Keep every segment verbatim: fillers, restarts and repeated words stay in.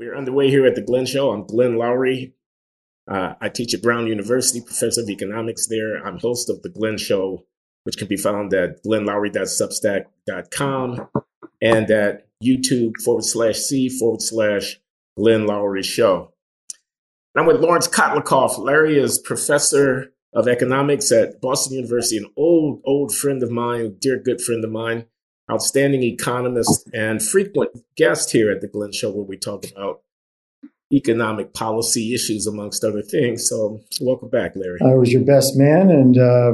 We are underway here at The Glenn Show. I'm Glenn Lowry. Uh, I teach at Brown University, professor of economics there. I'm host of The Glenn Show, which can be found at glenn lowry dot substack dot com and at YouTube forward slash C forward slash Glenn Lowry Show. And I'm with Lawrence Kotlikoff. Larry is professor of economics at Boston University, an old, old friend of mine, dear good friend of mine. Outstanding economist and frequent guest here at the Glenn Show, where we talk about economic policy issues, amongst other things. So welcome back, Larry. I was your best man, and uh,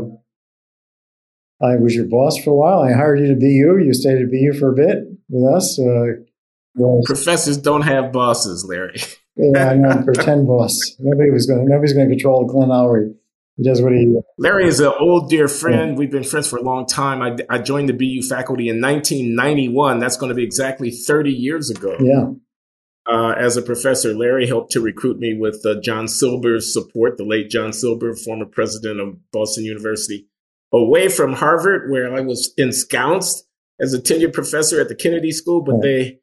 I was your boss for a while. I hired you to be you. You stayed at B U for a bit with us. Uh, well, Professors don't have bosses, Larry. Yeah, I know. Pretend boss. Nobody was going. Nobody's going to control Glenn Lowry. He does what he Larry is an old dear friend. Yeah. We've been friends for a long time. I, I joined the B U faculty in nineteen ninety-one. That's going to be exactly thirty years ago. Yeah. Uh, as a professor, Larry helped to recruit me with uh, John Silber's support, the late John Silber, former president of Boston University, away from Harvard, where I was ensconced as a tenured professor at the Kennedy School. But yeah. they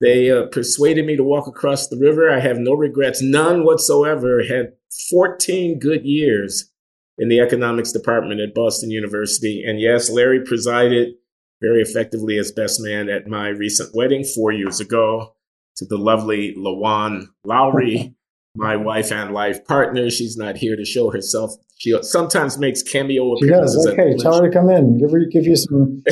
they uh, persuaded me to walk across the river. I have no regrets, none whatsoever. Had fourteen good years in the economics department at Boston University. And yes, Larry presided very effectively as best man at my recent wedding four years ago to the lovely Lawan Lowry, my wife and life partner. She's not here to show herself. She sometimes makes cameo appearances. She does. Okay, tell her to come in. Give her, give you some.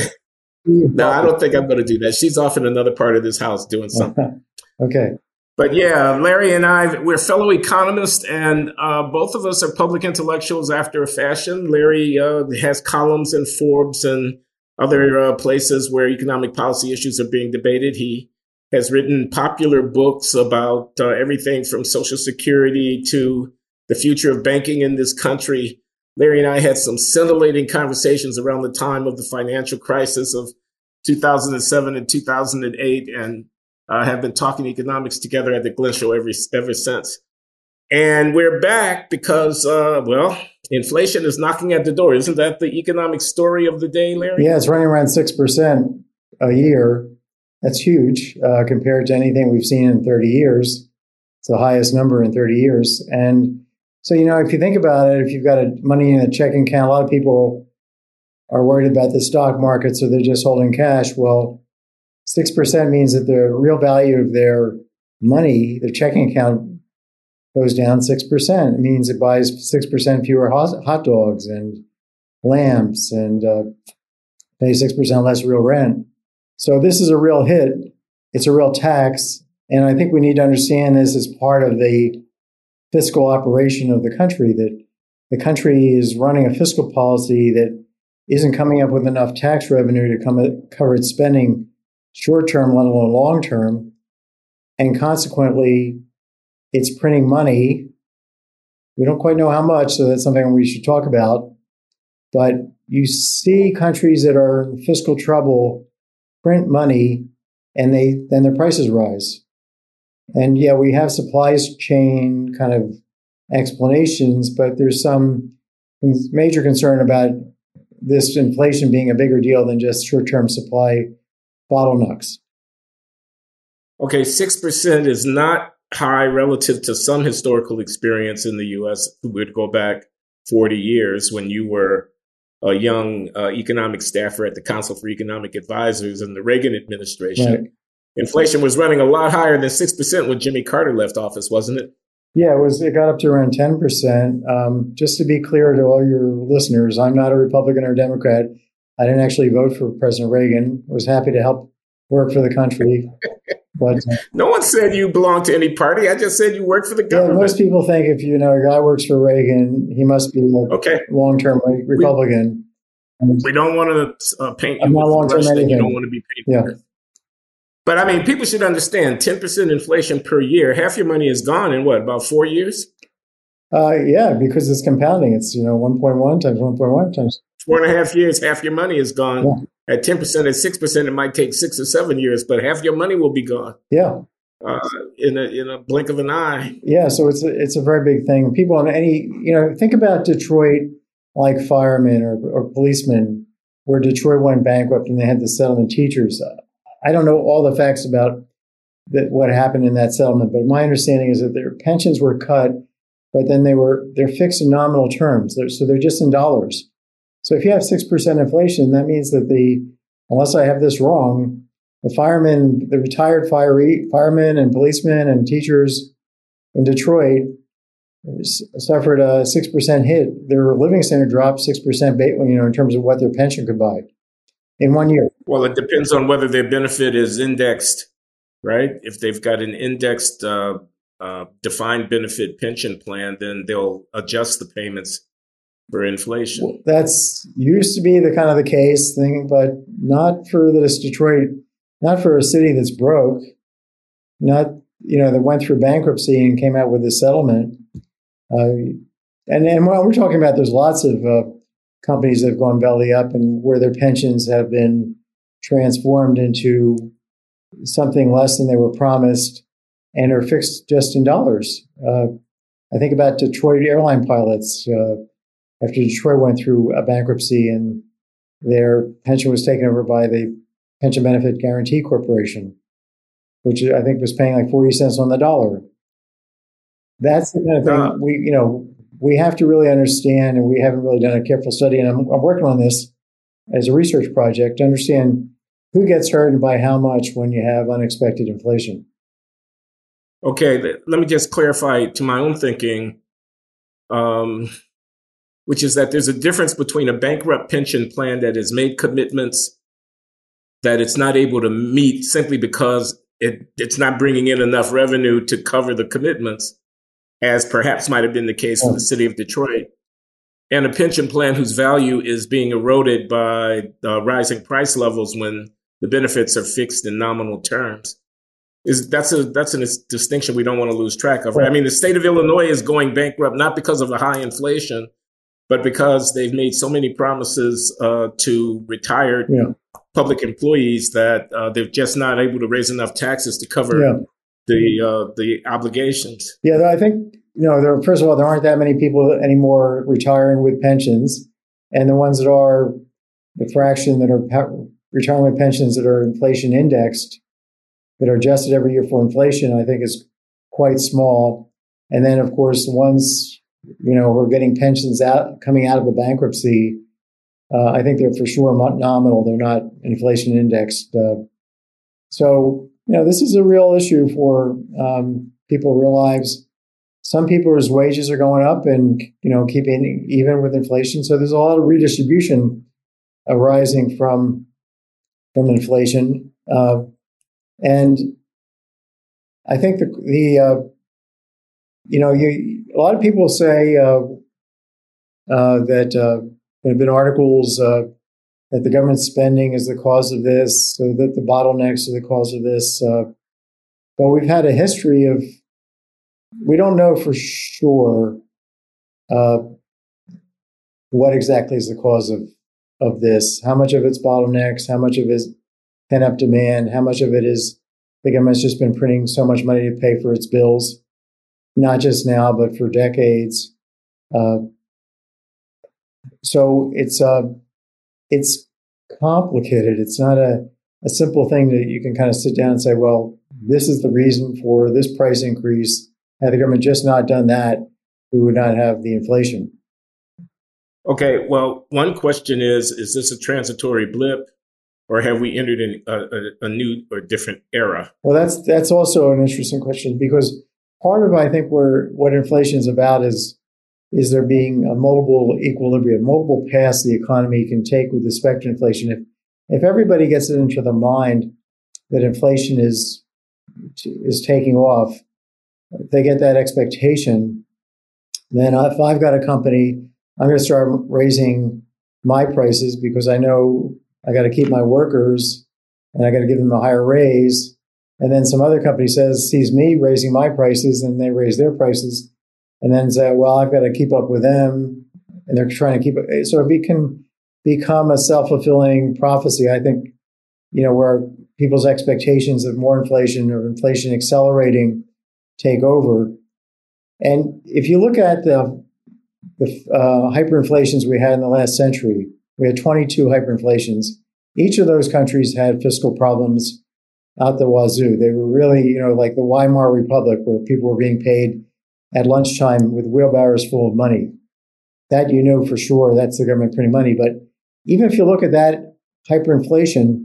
No, I don't think I'm going to do that. She's off in another part of this house doing something. Okay. But yeah, Larry and I, we're fellow economists, and uh, both of us are public intellectuals after a fashion. Larry uh, has columns in Forbes and other uh, places where economic policy issues are being debated. He has written popular books about uh, everything from Social Security to the future of banking in this country. Larry and I had some scintillating conversations around the time of the financial crisis of two thousand seven and two thousand eight, and I uh, have been talking economics together at the Glenn Show every, ever since. And we're back because, uh, well, inflation is knocking at the door. Isn't that the economic story of the day, Larry? Yeah, it's running around six percent a year. That's huge uh, compared to anything we've seen in thirty years. It's the highest number in thirty years. And so, you know, if you think about it, if you've got a money in a checking account, a lot of people are worried about the stock market, so they're just holding cash. Well, six percent means that the real value of their money, their checking account, goes down six percent. It means it buys six percent fewer hot dogs and lamps and uh, pays six percent less real rent. So this is a real hit. It's a real tax. And I think we need to understand this as part of the fiscal operation of the country, that the country is running a fiscal policy that isn't coming up with enough tax revenue to come at, cover its spending short-term, let alone long-term, and consequently, it's printing money. We don't quite know how much, so that's something we should talk about. But you see countries that are in fiscal trouble print money, and they then their prices rise. And yeah, we have supply chain kind of explanations, but there's some major concern about this inflation being a bigger deal than just short-term supply bottlenecks. Okay, six percent is not high relative to some historical experience in the U S. We would go back forty years when you were a young uh, economic staffer at the Council for Economic Advisors in the Reagan administration. Right. Inflation was running a lot higher than six percent when Jimmy Carter left office, wasn't it? Yeah, it was. It got up to around ten percent. Um, just to be clear to all your listeners, I'm not a Republican or Democrat. I didn't actually vote for President Reagan. I was happy to help work for the country. But no one said you belong to any party. I just said you work for the government. Yeah, most people think if you know a guy works for Reagan, he must be a okay. long-term we, Republican. We don't want to uh, paint you I'm with not the brush that you don't want to be painted yeah. with. But, I mean, people should understand ten percent inflation per year. Half your money is gone in, what, about four years? Uh, yeah, because it's compounding. It's, you know, one point one times one point one times. Four and a half years, half your money is gone. Yeah. At ten percent, at six percent, it might take six or seven years, but half your money will be gone. Yeah. Uh, in a in a blink of an eye. Yeah, so it's a, it's a very big thing. People on any, you know, think about Detroit like firemen or, or policemen, where Detroit went bankrupt and they had to settle the teachers. I don't know all the facts about that what happened in that settlement. But my understanding is that their pensions were cut, but then they were they're fixed in nominal terms. They're, so they're just in dollars. So if you have six percent inflation, that means that the, unless I have this wrong, the firemen, the retired fire, firemen and policemen and teachers in Detroit suffered a six percent hit. Their living standard dropped six percent, you know, in terms of what their pension could buy in one year. Well, it depends on whether their benefit is indexed, right? If they've got an indexed uh, uh, defined benefit pension plan, then they'll adjust the payments for inflation. Well, that's used to be the kind of the case thing, but not for this Detroit, not for a city that's broke, not, you know, that went through bankruptcy and came out with this settlement. Uh, and and while we're talking about, there's lots of uh, companies that have gone belly up and where their pensions have been transformed into something less than they were promised and are fixed just in dollars. Uh, I think about Detroit airline pilots. Uh, after Detroit went through a bankruptcy and their pension was taken over by the Pension Benefit Guarantee Corporation, which I think was paying like forty cents on the dollar. That's the kind of thing uh, we, you know, we have to really understand, and we haven't really done a careful study. And I'm, I'm working on this as a research project to understand who gets hurt and by how much when you have unexpected inflation. Okay, let me just clarify to my own thinking, um, which is that there's a difference between a bankrupt pension plan that has made commitments that it's not able to meet simply because it, it's not bringing in enough revenue to cover the commitments, as perhaps might have been the case for the city of Detroit, and a pension plan whose value is being eroded by uh, rising price levels when the benefits are fixed in nominal terms. Is that's a that's a distinction we don't want to lose track of. Right? I mean, the state of Illinois is going bankrupt not because of the high inflation, but because they've made so many promises uh, to retired yeah. public employees that uh, they're just not able to raise enough taxes to cover yeah. the uh, the obligations. Yeah, I think, you know, there, first of all, there aren't that many people anymore retiring with pensions. And the ones that are, the fraction that are pe- retiring with pensions that are inflation indexed, that are adjusted every year for inflation, I think is quite small. And then, of course, the ones, you know, who are getting pensions out coming out of a bankruptcy, uh, I think they're for sure nominal. They're not inflation indexed. Uh, so... You know, this is a real issue for um, people in real lives. Some people's wages are going up and, you know, keeping even with inflation. So there's a lot of redistribution arising from from inflation. Uh, and I think the, the uh, you know, you, a lot of people say uh, uh, that uh, there have been articles uh that the government spending is the cause of this, so that the bottlenecks are the cause of this. Uh, but we've had a history of, we don't know for sure uh, what exactly is the cause of, of this, how much of it's bottlenecks, how much of it is pent-up demand, how much of it is the government's just been printing so much money to pay for its bills, not just now, but for decades. Uh, so it's... Uh, It's complicated. It's not a, a simple thing that you can kind of sit down and say, well, this is the reason for this price increase. Had the government just not done that, we would not have the inflation. Okay. Well, one question is, is this a transitory blip or have we entered in a, a, a new or different era? Well, that's that's also an interesting question because part of, I think, where what inflation is about is is there being a multiple equilibrium, multiple paths the economy can take with respect to inflation. If if everybody gets it into the mind that inflation is is taking off, if they get that expectation, then if I've got a company, I'm going to start raising my prices because I know I got to keep my workers and I got to give them a higher raise. And then some other company says, sees me raising my prices and they raise their prices. And then say, well, I've got to keep up with them. And they're trying to keep up. So it can become a self-fulfilling prophecy. I think, you know, where people's expectations of more inflation or inflation accelerating take over. And if you look at the, the uh, hyperinflations we had in the last century, we had twenty-two hyperinflations. Each of those countries had fiscal problems out the wazoo. They were really, you know, like the Weimar Republic, where people were being paid at lunchtime with wheelbarrows full of money. That, you know, for sure, that's the government printing money. But even if you look at that hyperinflation,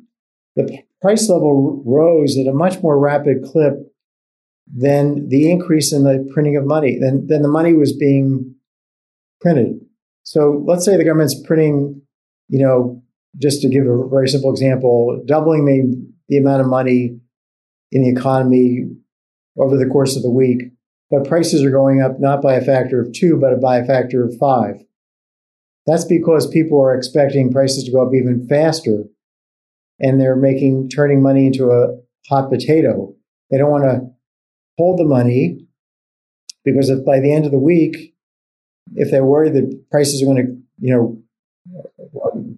the price level rose at a much more rapid clip than the increase in the printing of money, than, than the money was being printed. So let's say the government's printing, you know, just to give a very simple example, doubling the, the amount of money in the economy over the course of the week, but prices are going up not by a factor of two, but by a factor of five. That's because people are expecting prices to go up even faster, and they're making turning money into a hot potato. They don't want to hold the money, because if by the end of the week, if they're worried that prices are going to, you know,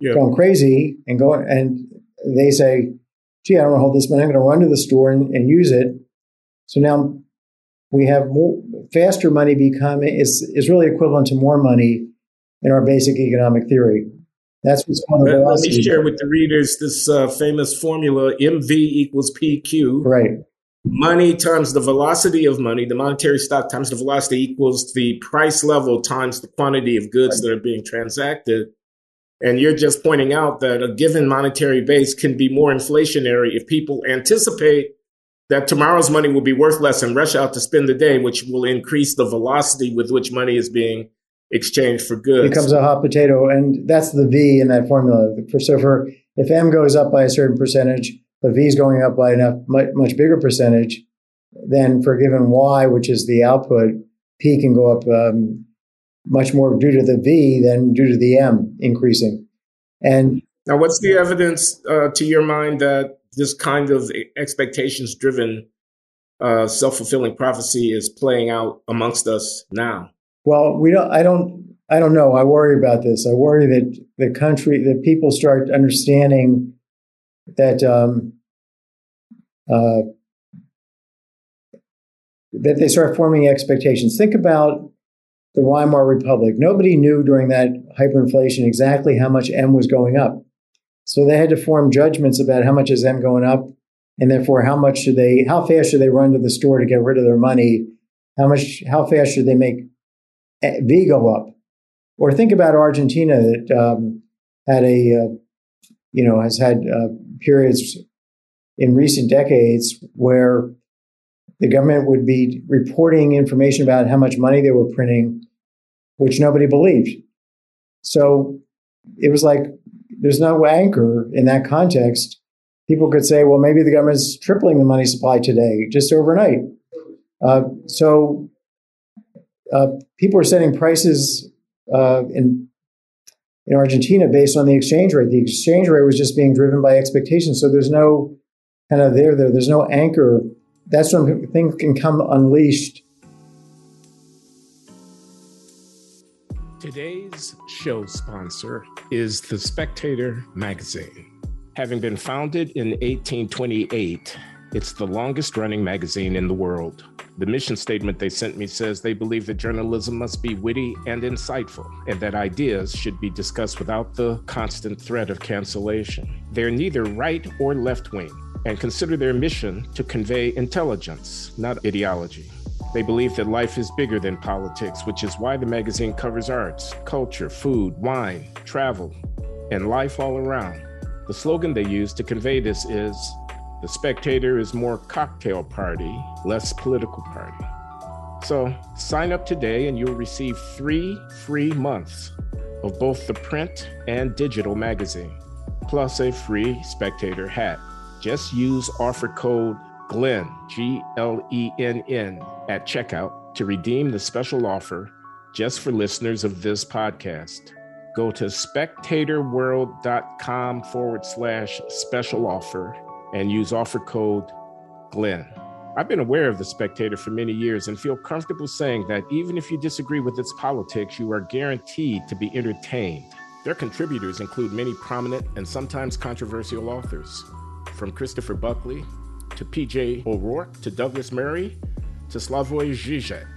yeah. going crazy and going, and they say, gee, I don't want to hold this money, I'm going to run to the store and, and use it. So now we have more, faster money become is is really equivalent to more money in our basic economic theory. That's what's one of the. Let me share with the readers this uh, famous formula: M V equals P Q. Right. Money times the velocity of money, the monetary stock times the velocity, equals the price level times the quantity of goods right. that are being transacted. And you're just pointing out that a given monetary base can be more inflationary if people anticipate that tomorrow's money will be worth less and rush out to spend the day, which will increase the velocity with which money is being exchanged for goods. It becomes a hot potato, and that's the V in that formula. So for, if M goes up by a certain percentage, but V is going up by enough, much, much bigger percentage, then for a given Y, which is the output, P can go up um, much more due to the V than due to the M increasing. And now, what's the evidence uh, to your mind that this kind of expectations-driven, uh, self-fulfilling prophecy is playing out amongst us now? Well, we don't. I don't. I don't know. I worry about this. I worry that the country, that people start understanding that um, uh, that they start forming expectations. Think about the Weimar Republic. Nobody knew during that hyperinflation exactly how much M was going up. So they had to form judgments about how much is M going up, and therefore how much should they, how fast should they run to the store to get rid of their money? How much, how fast should they make V go up? Or think about Argentina that um, had a uh, you know, has had uh, periods in recent decades where the government would be reporting information about how much money they were printing, which nobody believed. So it was like, there's no anchor in that context. People could say, well, maybe the government's tripling the money supply today, just overnight. Uh, so uh, people are setting prices uh, in in Argentina based on the exchange rate. The exchange rate was just being driven by expectations. So there's no kind of there, there, there's no anchor. That's when things can come unleashed. Today's show sponsor is The Spectator magazine. Having been founded in eighteen twenty-eight, it's the longest running magazine in the world. The mission statement they sent me says they believe that journalism must be witty and insightful, and that ideas should be discussed without the constant threat of cancellation. They're neither right or left wing, and consider their mission to convey intelligence, not ideology. They believe that life is bigger than politics, which is why the magazine covers arts, culture, food, wine, travel, and life all around. The slogan they use to convey this is, "The Spectator is more cocktail party, less political party." So sign up today and you'll receive three free months of both the print and digital magazine, plus a free Spectator hat. Just use offer code Glenn, G L E N N, at checkout to redeem the special offer just for listeners of this podcast. Go to spectatorworld.com forward slash special offer and use offer code Glenn. I've been aware of The Spectator for many years and feel comfortable saying that even if you disagree with its politics, you are guaranteed to be entertained. Their contributors include many prominent and sometimes controversial authors, from Christopher Buckley to P J O'Rourke to Douglas Murray to Slavoj Žižek,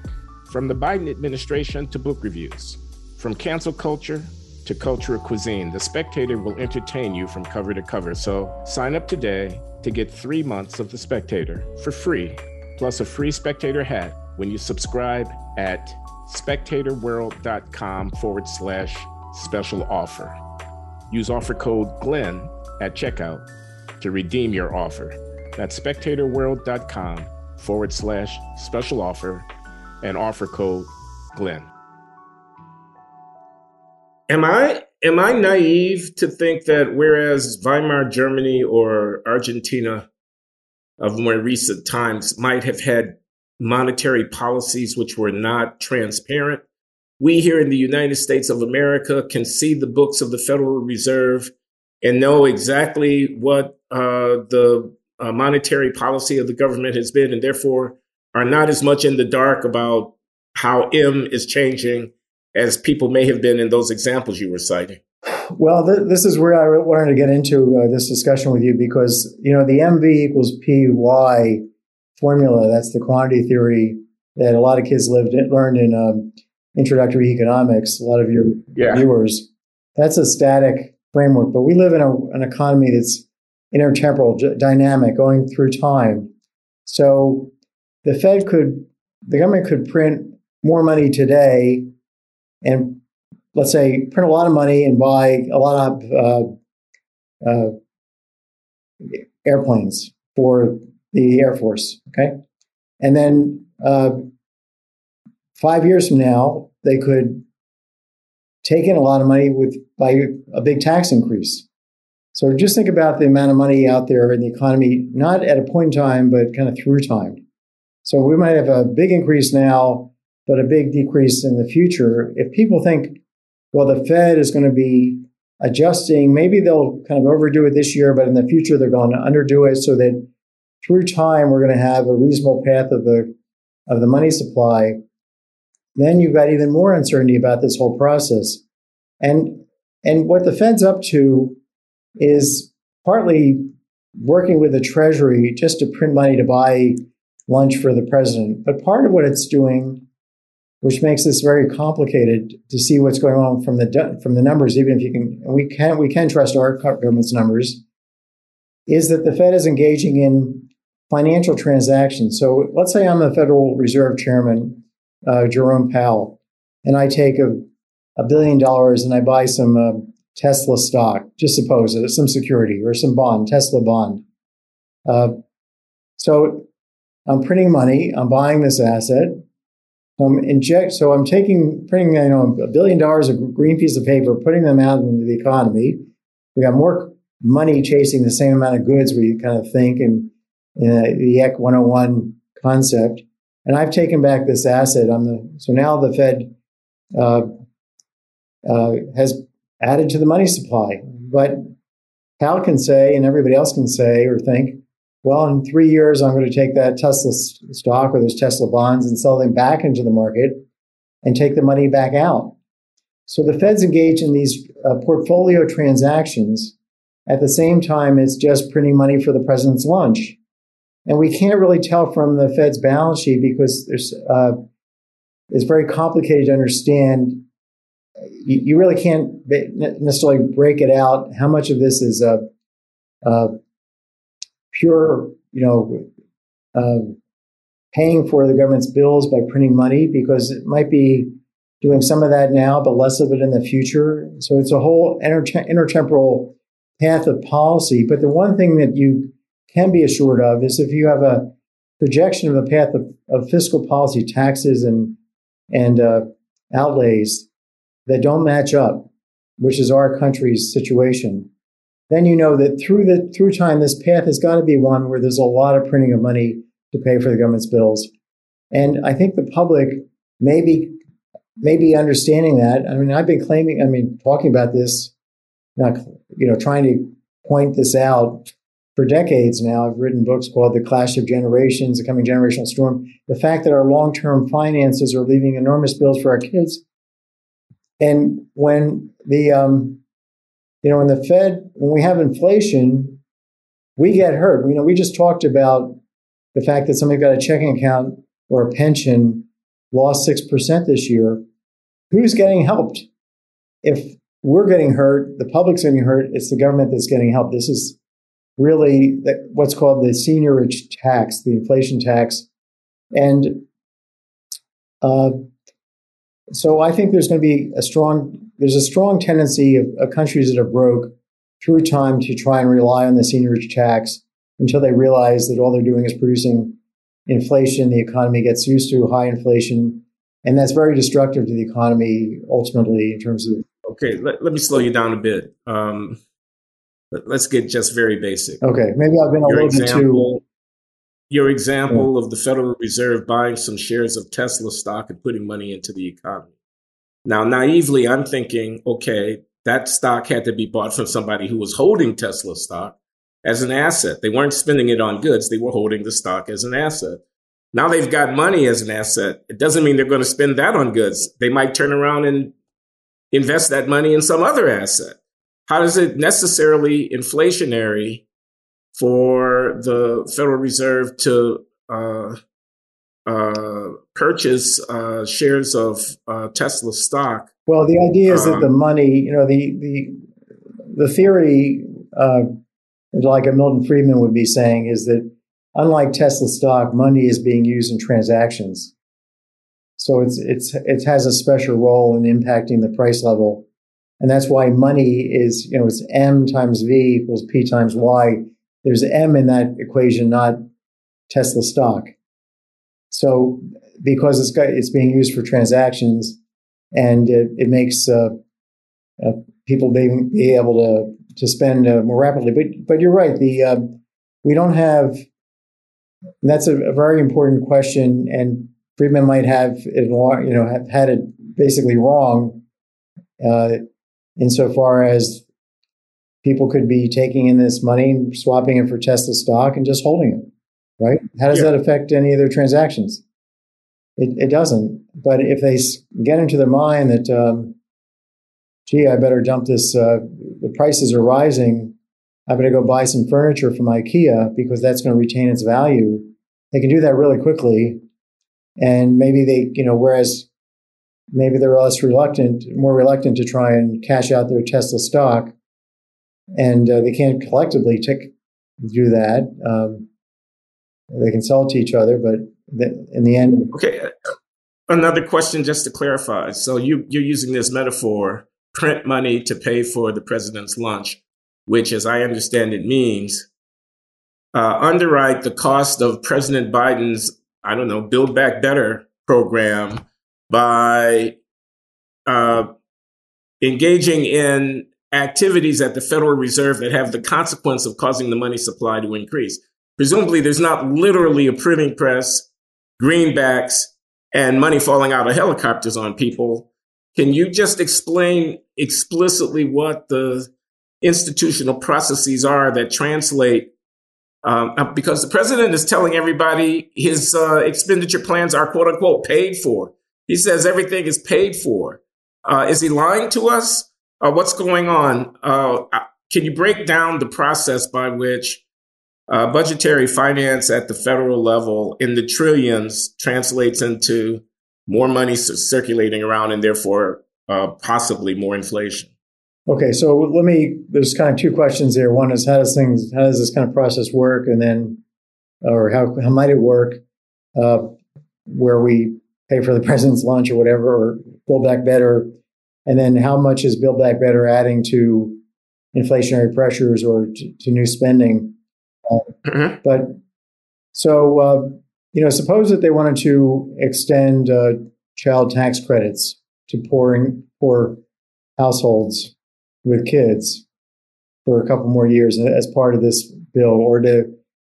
from the Biden administration to book reviews, from cancel culture to culture or cuisine. The Spectator will entertain you from cover to cover. So sign up today to get three months of The Spectator for free, plus a free Spectator hat when you subscribe at spectatorworld.com forward slash special offer. Use offer code Glenn at checkout to redeem your offer. That's spectatorworld.com forward slash special offer and offer code Glenn. Am I am I naive to think that whereas Weimar Germany or Argentina of more recent times might have had monetary policies which were not transparent, we here in the United States of America can see the books of the Federal Reserve and know exactly what uh, the uh, monetary policy of the government has been, and therefore are not as much in the dark about how M is changing as people may have been in those examples you were citing? Well, th- this is where I wanted to get into uh, this discussion with you, because, you know, the M V equals P Y formula, that's the quantity theory that a lot of kids lived in, learned in um, introductory economics, a lot of your yeah. viewers. That's a static framework, but we live in a, an economy that's intertemporal, d- dynamic, going through time. So the Fed could, the government could print more money today and, let's say, print a lot of money and buy a lot of uh, uh, airplanes for the Air Force, okay? And then uh, five years from now, they could take in a lot of money with by a big tax increase. So just think about the amount of money out there in the economy, not at a point in time, but kind of through time. So we might have a big increase now, but a big decrease in the future. If people think, well, the Fed is going to be adjusting, maybe they'll kind of overdo it this year, but in the future, they're going to underdo it so that through time, we're going to have a reasonable path of the of the money supply. Then you've got even more uncertainty about this whole process. And and what the Fed's up to is partly working with the Treasury just to print money to buy lunch for the president. But part of what it's doing, which makes this very complicated to see what's going on from the from the numbers, even if you can, and we can we can trust our government's numbers, is that the Fed is engaging in financial transactions. So let's say I'm the Federal Reserve Chairman, uh, Jerome Powell, and I take a, a billion dollars and I buy some uh, Tesla stock, just suppose it, some security or some bond, Tesla bond. Uh, so I'm printing money, I'm buying this asset, I'm inject, so I'm taking, printing, you know, a billion dollars of green piece of paper, putting them out into the economy. We got more money chasing the same amount of goods, we kind of think in, in the E C one oh one concept. And I've taken back this asset. I'm the, so now the Fed uh, uh, has added to the money supply. But Powell can say, and everybody else can say or think, well, in three years, I'm going to take that Tesla stock or those Tesla bonds and sell them back into the market and take the money back out. So the Fed's engaged in these uh, portfolio transactions. At the same time, it's just printing money for the president's lunch. And we can't really tell from the Fed's balance sheet because there's, uh, it's very complicated to understand. You, you really can't necessarily break it out how much of this is a, a pure, you know, uh, paying for the government's bills by printing money, because it might be doing some of that now, but less of it in the future. So it's a whole inter- intertemporal path of policy. But the one thing that you can be assured of is if you have a projection of a path of, of fiscal policy, taxes and and uh, outlays that don't match up, which is our country's situation, then you know that through the through time, this path has got to be one where there's a lot of printing of money to pay for the government's bills. And I think the public may be, may be understanding that. I mean, I've been claiming, I mean, talking about this, not, you know, trying to point this out for decades now. I've written books called The Clash of Generations, The Coming Generational Storm. The fact that our long-term finances are leaving enormous bills for our kids. And when the, um, you know, when the Fed, when we have inflation, we get hurt. You know, we just talked about the fact that somebody got a checking account or a pension, lost six percent this year. Who's getting helped? If we're getting hurt, the public's getting hurt, it's the government that's getting help. This is really the, what's called the senior rich tax, the inflation tax. And uh, so I think there's going to be a strong, there's a strong tendency of, of countries that are broke through time to try and rely on the senior rich tax until they realize that all they're doing is producing inflation. The economy gets used to high inflation, and that's very destructive to the economy ultimately in terms of. Okay, let, let me slow you down a bit. Um, let, let's get just very basic. Okay, maybe I've been a your little example, bit too. Your example yeah. of the Federal Reserve buying some shares of Tesla stock and putting money into the economy. Now, naively, I'm thinking, okay, that stock had to be bought from somebody who was holding Tesla stock as an asset. They weren't spending it on goods. They were holding the stock as an asset. Now they've got money as an asset. It doesn't mean they're going to spend that on goods. They might turn around and invest that money in some other asset. How is it necessarily inflationary for the Federal Reserve to uh, uh, purchase uh, shares of uh, Tesla stock? Well, the idea is um, that the money, you know, the the, the theory, uh, like a Milton Friedman would be saying, is that unlike Tesla stock, money is being used in transactions. So it's it's it has a special role in impacting the price level, and that's why money is, you know, it's M times V equals P times Y. There's M in that equation, not Tesla stock. So because it's got, it's being used for transactions, and it, it makes uh, uh, people be, be able to to spend uh, more rapidly. But but you're right. The uh, we don't have. That's a, a very important question, and Friedman might have, it, you know, have had it basically wrong, uh, insofar as people could be taking in this money and swapping it for Tesla stock and just holding it, right? How does yeah. that affect any of their transactions? It, it doesn't. But if they get into their mind that, um, gee, I better dump this, uh, the prices are rising, I better go buy some furniture from IKEA because that's going to retain its value, they can do that really quickly. And maybe they, you know, whereas maybe they're less reluctant, more reluctant to try and cash out their Tesla stock, and uh, they can't collectively tick, do that. Um, they can sell to each other, but th- in the end. Okay. Another question just to clarify. So you, you're using this metaphor, print money to pay for the president's lunch, which, as I understand it, means uh, underwrite the cost of President Biden's, I don't know, Build Back Better program by uh, engaging in activities at the Federal Reserve that have the consequence of causing the money supply to increase. Presumably, there's not literally a printing press, greenbacks, and money falling out of helicopters on people. Can you just explain explicitly what the institutional processes are that translate? Um, because the president is telling everybody his uh, expenditure plans are, quote unquote, paid for. He says everything is paid for. Uh, is he lying to us? Uh, what's going on? Uh, can you break down the process by which uh, budgetary finance at the federal level in the trillions translates into more money circulating around and therefore uh, possibly more inflation? Okay, so let me, there's kind of two questions there. One is how does things, how does this kind of process work? And then, or how, how might it work uh, where we pay for the president's lunch or whatever, or Build Back Better? And then how much is Build Back Better adding to inflationary pressures or to, to new spending? Uh, mm-hmm. But so, uh, you know, suppose that they wanted to extend uh, child tax credits to poor, poor households with kids for a couple more years as part of this bill, or to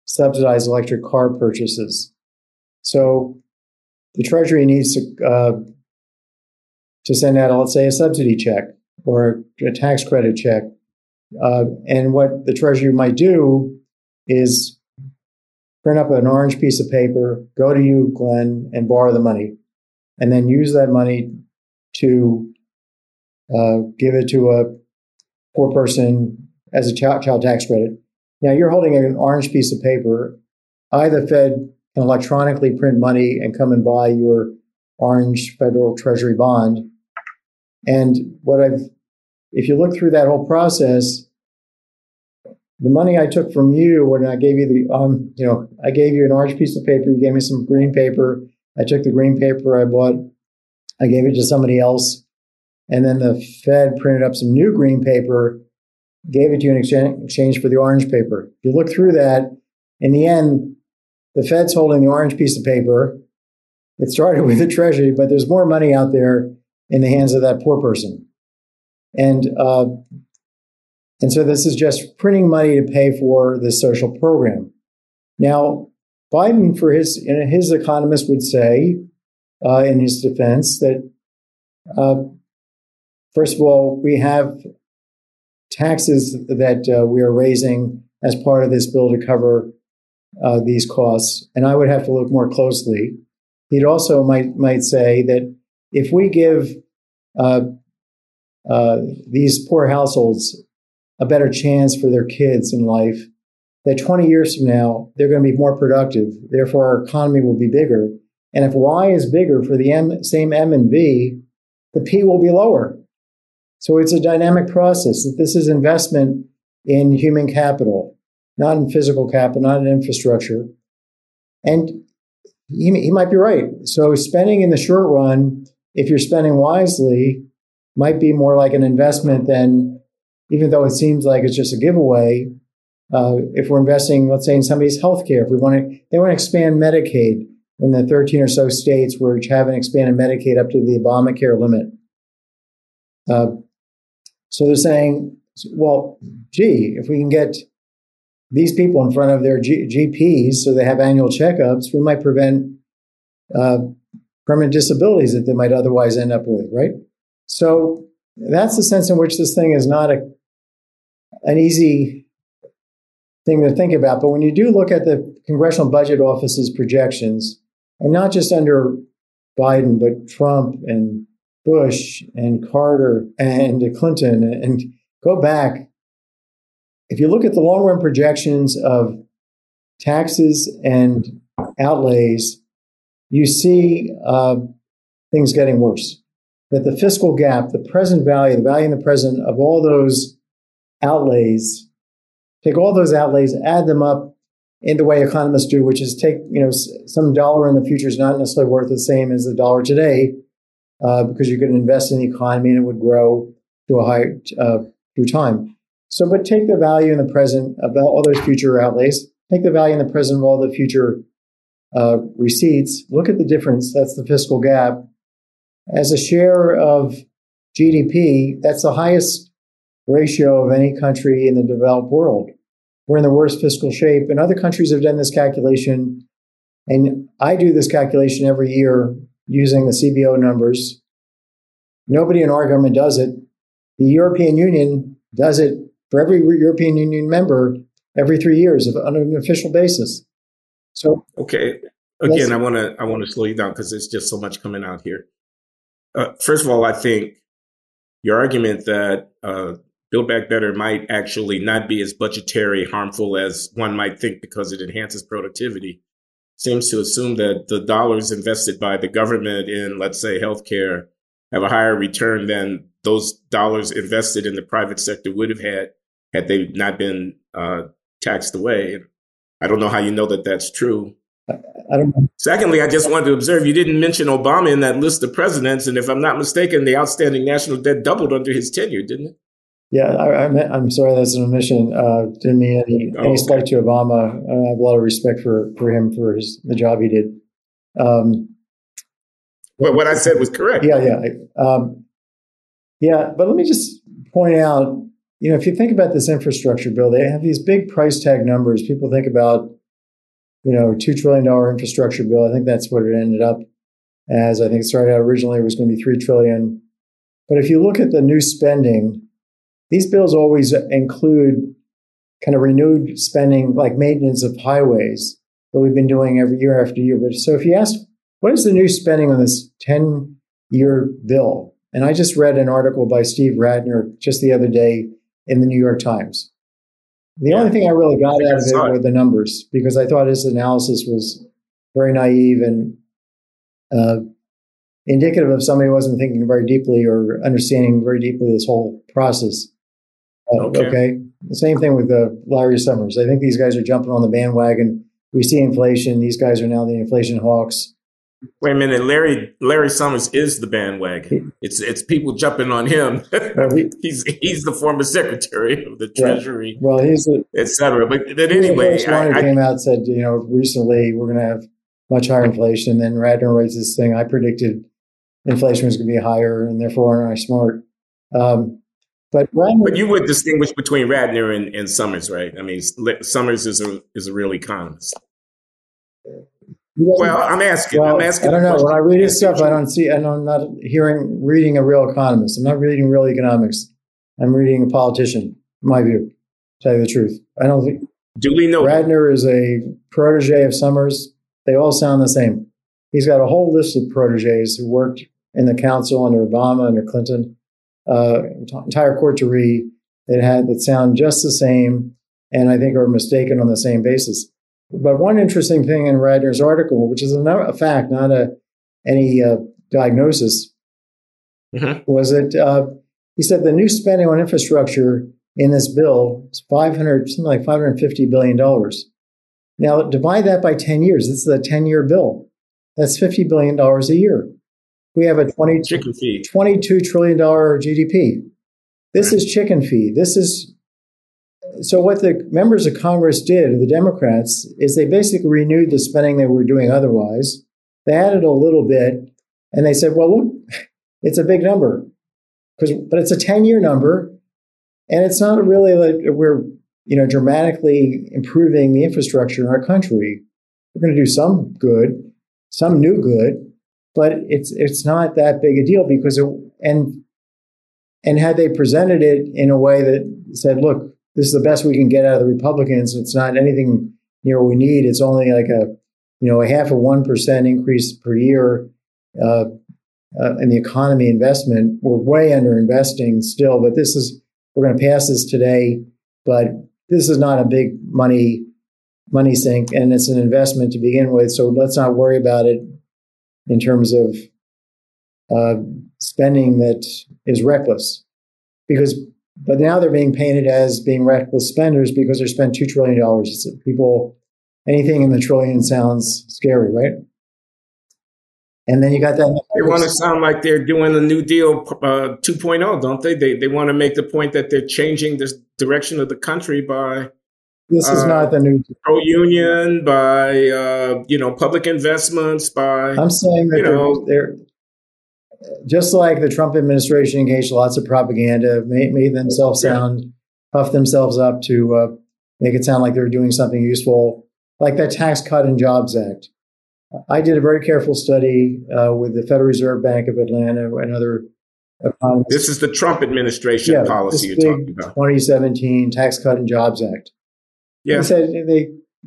subsidize electric car purchases. So the Treasury needs to uh, to send out, let's say, a subsidy check or a tax credit check. Uh, and what the Treasury might do is print up an orange piece of paper, go to you, Glenn, and borrow the money, and then use that money to uh, give it to a poor person as a child, child tax credit. Now you're holding an orange piece of paper. Either Fed can electronically print money and come and buy your orange federal Treasury bond. And what I've if you look through that whole process, the money I took from you when I gave you the, um, you know, I gave you an orange piece of paper, you gave me some green paper. I took the green paper I bought, I gave it to somebody else. And then the Fed printed up some new green paper, gave it to you in exchange, exchange for the orange paper. If you look through that, in the end, the Fed's holding the orange piece of paper. It started with the Treasury, but there's more money out there in the hands of that poor person. And uh, and so this is just printing money to pay for the social program. Now, Biden, for his, you know, his economist would say, uh, in his defense, that uh, first of all, we have taxes that uh, we are raising as part of this bill to cover uh, these costs, and I would have to look more closely. He'd also might might say that if we give uh, uh, these poor households a better chance for their kids in life, that twenty years from now, they're going to be more productive. Therefore, our economy will be bigger. And if Y is bigger for the M, same M and V, the P will be lower. So it's a dynamic process. That this is investment in human capital, not in physical capital, not in infrastructure. And He, he might be right. So spending in the short run, if you're spending wisely, might be more like an investment than, even though it seems like it's just a giveaway, uh, if we're investing, let's say, in somebody's health care, if we want to, they want to expand Medicaid in the thirteen or so states which haven't expanded Medicaid up to the Obamacare limit. Uh, so they're saying, well, gee, if we can get these people in front of their G- GPs so they have annual checkups, we might prevent uh, permanent disabilities that they might otherwise end up with, right? So that's the sense in which this thing is not a an easy thing to think about. But when you do look at the Congressional Budget Office's projections, and not just under Biden, but Trump and Bush and Carter and Clinton, and go back, if you look at the long-run projections of taxes and outlays, you see uh, things getting worse. That the fiscal gap, the present value, the value in the present of all those outlays, take all those outlays, add them up in the way economists do, which is take, you know, some dollar in the future is not necessarily worth the same as the dollar today, uh, because you could invest in the economy and it would grow to a higher uh, through time. So, but take the value in the present of all those future outlays, take the value in the present of all the future uh, receipts, look at the difference, that's the fiscal gap. As a share of G D P, that's the highest ratio of any country in the developed world. We're in the worst fiscal shape, and other countries have done this calculation, and I do this calculation every year using the C B O numbers. Nobody in our government does it. The European Union does it for every European Union member every three years of, on an official basis. So okay, again, I want to I want to slow you down because there's just so much coming out here. Uh, first of all, I think your argument that uh, Build Back Better might actually not be as budgetary harmful as one might think because it enhances productivity seems to assume that the dollars invested by the government in, let's say, healthcare have a higher return than those dollars invested in the private sector would have had had they not been uh, taxed away. And I don't know how you know that that's true. I, I don't know. Secondly, I just wanted to observe, you didn't mention Obama in that list of presidents. And if I'm not mistaken, the outstanding national debt doubled under his tenure, didn't it? Yeah, I, I'm, I'm sorry, that's an omission. Uh, didn't mean any, oh, any slight okay. to Obama. I have a lot of respect for, for him for his, the job he did. Um, but what I said was correct. Yeah, yeah. Um, yeah, but let me just point out, you know, if you think about this infrastructure bill, they have these big price tag numbers. People think about, you know, two trillion dollars infrastructure bill. I think that's what it ended up as. I think it started out originally, it was going to be three trillion dollars. But if you look at the new spending, these bills always include kind of renewed spending, like maintenance of highways that we've been doing every year after year. But so if you ask, what is the new spending on this ten-year bill? And I just read an article by Steve Ratner just the other day in the New York Times. The yeah. only thing I really got I out of it, it were the numbers, because I thought his analysis was very naive and uh, indicative of somebody who wasn't thinking very deeply or understanding very deeply this whole process. Uh, okay. okay. The same thing with uh, Larry Summers. I think these guys are jumping on the bandwagon. We see inflation. These guys are now the inflation hawks. Wait a minute, Larry. Larry Summers is the bandwagon. It's it's people jumping on him. he's he's the former secretary of the Treasury. Right. Well, he's a, et cetera. But, but anyway, I, I came out and said, you know, recently we're going to have much higher inflation. And then Radner writes this thing. I predicted inflation was going to be higher, and therefore I'm smart. Um, But, Radner, but you would distinguish between Radner and, and Summers, right? I mean, Summers is a is a real economist. Well, I'm asking. Well, I'm asking. I don't know. When I read his stuff, I don't see. And I'm not hearing reading a real economist. I'm not reading real economics. I'm reading a politician. In my view, to tell you the truth, I don't think. Do we know Radner is a protege of Summers? They all sound the same. He's got a whole list of proteges who worked in the council under Obama, under Clinton. Uh, entire coterie that had that sound just the same, and I think are mistaken on the same basis. But one interesting thing in Radner's article, which is a fact, not a any uh, diagnosis, mm-hmm. was that uh, he said the new spending on infrastructure in this bill is five hundred something like five hundred fifty billion dollars. Now divide that by ten years. This is a ten-year bill. That's fifty billion dollars a year. We have a twenty-two trillion dollars G D P. This is chicken feed. This is so. What the members of Congress did, the Democrats, is they basically renewed the spending they were doing otherwise. They added a little bit, and they said, "Well, look, it's a big number, because but it's a ten-year number, and it's not really like we're you know dramatically improving the infrastructure in our country. We're going to do some good, some new good." But it's it's not that big a deal because it, and and had they presented it in a way that said, look, this is the best we can get out of the Republicans. It's not anything near what we need. It's only like a you know a half a one percent increase per year uh, uh, in the economy investment. We're way underinvesting still, but this is we're going to pass this today. But this is not a big money money sink, and it's an investment to begin with. So let's not worry about it. In terms of uh, spending that is reckless, because but now they're being painted as being reckless spenders because they spent two trillion dollars. People, anything in the trillion sounds scary, right? And then you got that. They want to sound like they're doing the New Deal uh, two point oh, don't they? They they want to make the point that they're changing the direction of the country by. This is uh, not the new pro-union by uh, you know public investments by. I'm saying that you know, they're, they're just like the Trump administration engaged lots of propaganda, made, made themselves sound, yeah. puffed themselves up to uh, make it sound like they were doing something useful, like that Tax Cut and Jobs Act. I did a very careful study uh, with the Federal Reserve Bank of Atlanta and other economists. This is the Trump administration yeah, policy you're talking about. twenty seventeen Tax Cut and Jobs Act. Yeah. They said they,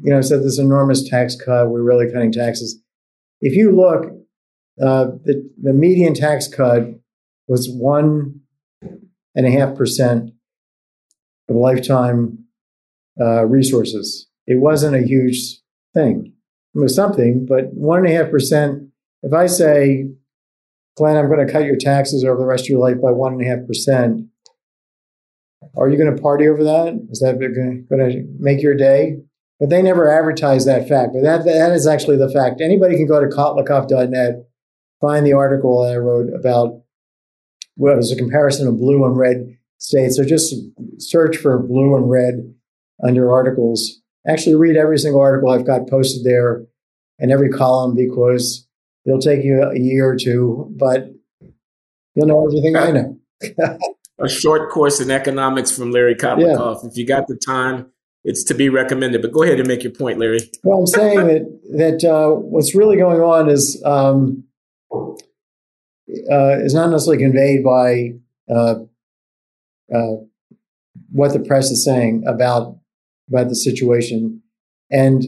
you know, said this enormous tax cut. We're really cutting taxes. If you look, uh, the the median tax cut was one and a half percent of lifetime uh, resources. It wasn't a huge thing. It was something, but one and a half percent. If I say, Glenn, I'm going to cut your taxes over the rest of your life by one and a half percent. Are you going to party over that? Is that going to make your day? But they never advertise that fact. But that that is actually the fact. Anybody can go to Kotlikoff dot net, find the article that I wrote about, well, it was a comparison of blue and red states. So just search for blue and red under articles. Actually read every single article I've got posted there and every column because it'll take you a year or two, but you'll know everything I know. A short course in economics from Larry Kotlikoff. Yeah. If you got the time, it's to be recommended. But go ahead and make your point, Larry. Well, I'm saying that that uh, what's really going on is um, uh, is not necessarily conveyed by uh, uh, what the press is saying about about the situation, and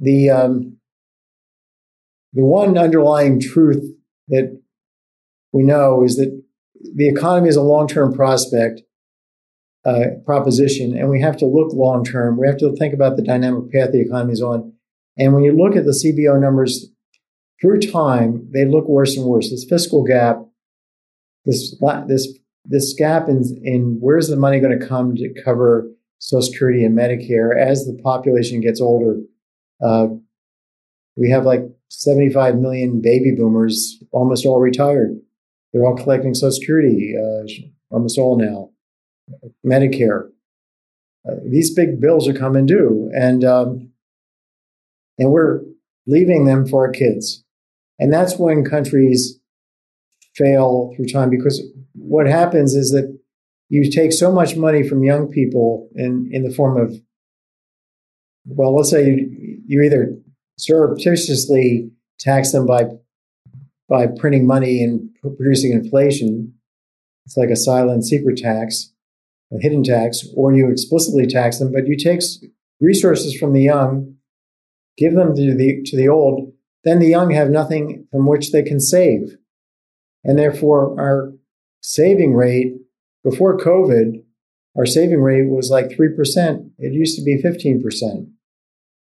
the um, the one underlying truth that we know is that. The economy is a long-term prospect, uh, proposition, and we have to look long-term. We have to think about the dynamic path the economy is on. And when you look at the C B O numbers, through time, they look worse and worse. This fiscal gap, this this this gap in, in where's the money going to come to cover Social Security and Medicare as the population gets older. Uh, we have like seventy-five million baby boomers, almost all retired. They're all collecting Social Security, uh, almost all now, Medicare. Uh, these big bills are coming due, and um, and we're leaving them for our kids. And that's when countries fail through time, because what happens is that you take so much money from young people in, in the form of, well, let's say you, you either surreptitiously tax them by by printing money and producing inflation. It's like a silent secret tax, a hidden tax, or you explicitly tax them, but you take resources from the young, give them to the to the old, then the young have nothing from which they can save. And therefore, our saving rate, before COVID, our saving rate was like three percent. It used to be fifteen percent.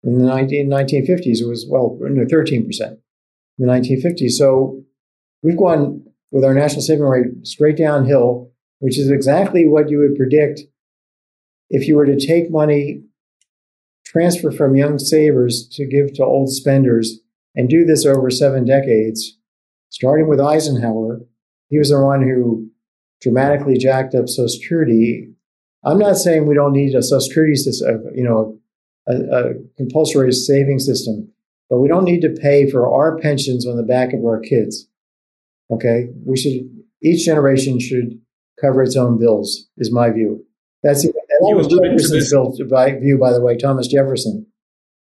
In the nineteen, nineteen fifties, it was, well, no, thirteen percent in the nineteen fifties. So we've gone with our national saving rate straight downhill, which is exactly what you would predict if you were to take money, transfer from young savers to give to old spenders, and do this over seven decades, starting with Eisenhower. He was the one who dramatically jacked up Social Security. I'm not saying we don't need a Social Security system, you know, a, a compulsory saving system, but we don't need to pay for our pensions on the back of our kids. Okay, we should. Each generation should cover its own bills. Is my view. That's it. And that was Jefferson's bill, by, view, by the way. Thomas Jefferson.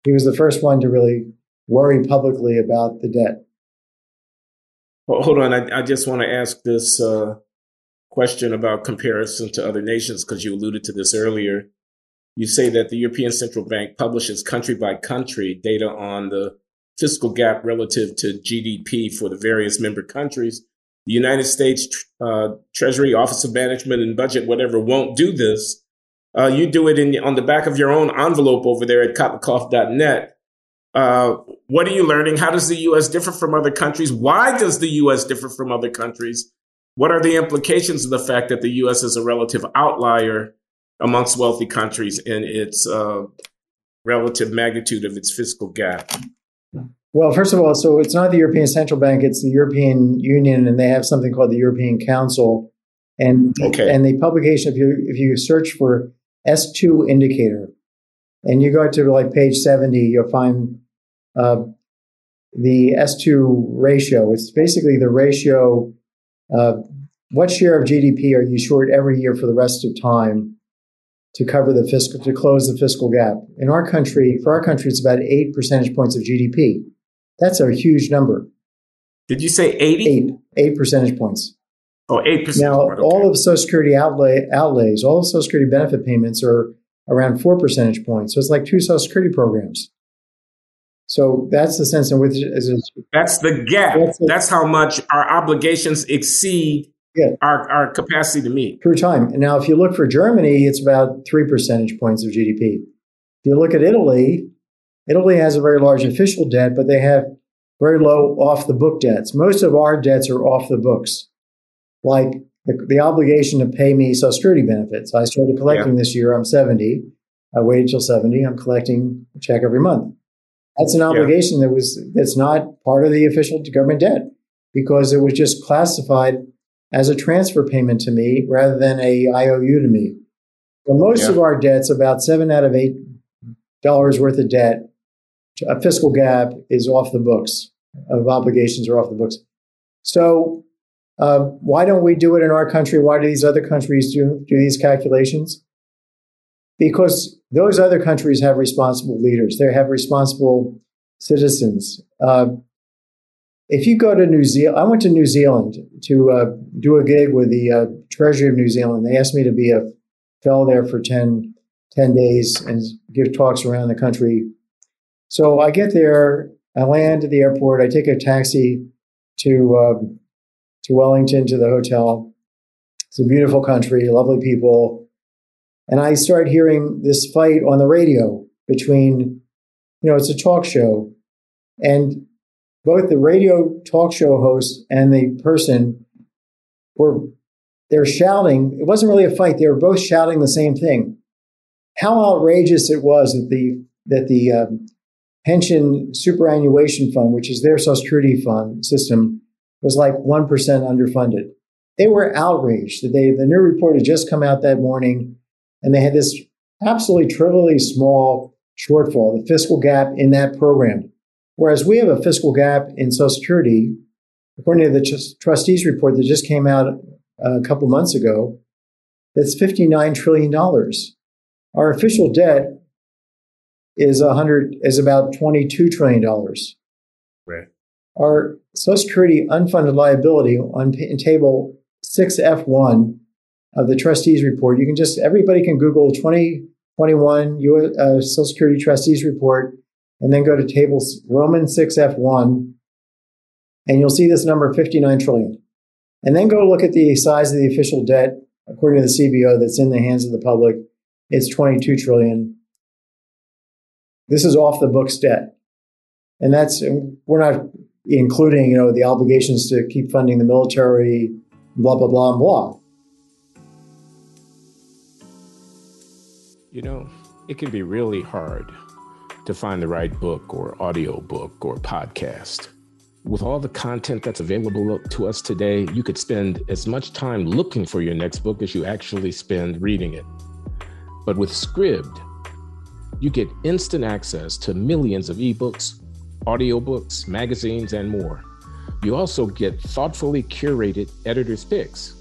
He was the first one to really worry publicly about the debt. Well, hold on. I, I just want to ask this. Uh... Question about comparison to other nations, because you alluded to this earlier. You say that the European Central Bank publishes country by country data on the fiscal gap relative to G D P for the various member countries. The United States uh, Treasury, Office of Management and Budget, whatever, won't do this. Uh, you do it in, on the back of your own envelope over there at Kotlikoff dot net. Uh, what are you learning? How does the U S differ from other countries? Why does the U S differ from other countries? What are the implications of the fact that the U S is a relative outlier amongst wealthy countries in its uh, relative magnitude of its fiscal gap? Well, first of all, so it's not the European Central Bank, it's the European Union, and they have something called the European Council. And, okay. and the publication, if you, if you search for S two indicator, and you go to like page seventy, you'll find uh, the S two ratio. It's basically the ratio. Uh, what share of G D P are you short every year for the rest of time to cover the fiscal, to close the fiscal gap? In our country, for our country, it's about eight percentage points of G D P. That's a huge number. Did you say eighty? Eight, eight percentage points. Oh, eight percentage points. Now, okay. All of Social Security outlay, outlays, all of Social Security benefit payments are around four percentage points. So it's like two Social Security programs. So that's the sense in which is that's the gap. That's, that's how much our obligations exceed yeah. our, our capacity to meet through time. And now, if you look for Germany, it's about three percentage points of G D P. If you look at Italy, Italy has a very large official debt, but they have very low off-the-book debts. Most of our debts are off the books, like the, the obligation to pay me Social Security benefits. I started collecting yeah. this year. I'm seventy. I waited till seventy. I'm collecting a check every month. That's an obligation yeah. that was that's not part of the official government debt, because it was just classified as a transfer payment to me rather than a I O U to me. For most yeah. of our debts, about seven out of eight dollars worth of debt, a fiscal gap is off the books. Of obligations are off the books. So uh, why don't we do it in our country? Why do these other countries do do these calculations? Because those other countries have responsible leaders. They have responsible citizens. Uh, if you go to New Zealand, I went to New Zealand to uh, do a gig with the uh, Treasury of New Zealand. They asked me to be a fellow there for ten, ten days and give talks around the country. So I get there, I land at the airport, I take a taxi to uh, to Wellington, to the hotel. It's a beautiful country, lovely people. And I start hearing this fight on the radio between, you know, it's a talk show. And both the radio talk show host and the person were, they're shouting. It wasn't really a fight. They were both shouting the same thing. How outrageous it was that the, that the um, pension superannuation fund, which is their Social Security fund system, was like one percent underfunded. They were outraged. They, the new report had just come out that morning, and they had this absolutely trivially small shortfall, the fiscal gap in that program. Whereas we have a fiscal gap in Social Security, according to the tr- trustees report that just came out a couple months ago, that's fifty-nine trillion dollars. Our official debt is one hundred is about twenty-two trillion dollars. Right. Our Social Security unfunded liability on p- in table six F one of the trustees report. You can just, everybody can Google twenty twenty-one U S, uh, Social Security trustees report, and then go to table Roman six F one, and you'll see this number fifty-nine trillion dollars. And then go look at the size of the official debt, according to the C B O, that's in the hands of the public. It's twenty-two trillion dollars. This is off the books debt. And that's, we're not including, you know, the obligations to keep funding the military, blah, blah, blah, and blah. You know, it can be really hard to find the right book or audio book or podcast. With all the content that's available to us today, you could spend as much time looking for your next book as you actually spend reading it. But with Scribd, you get instant access to millions of ebooks, audiobooks, magazines, and more. You also get thoughtfully curated editor's picks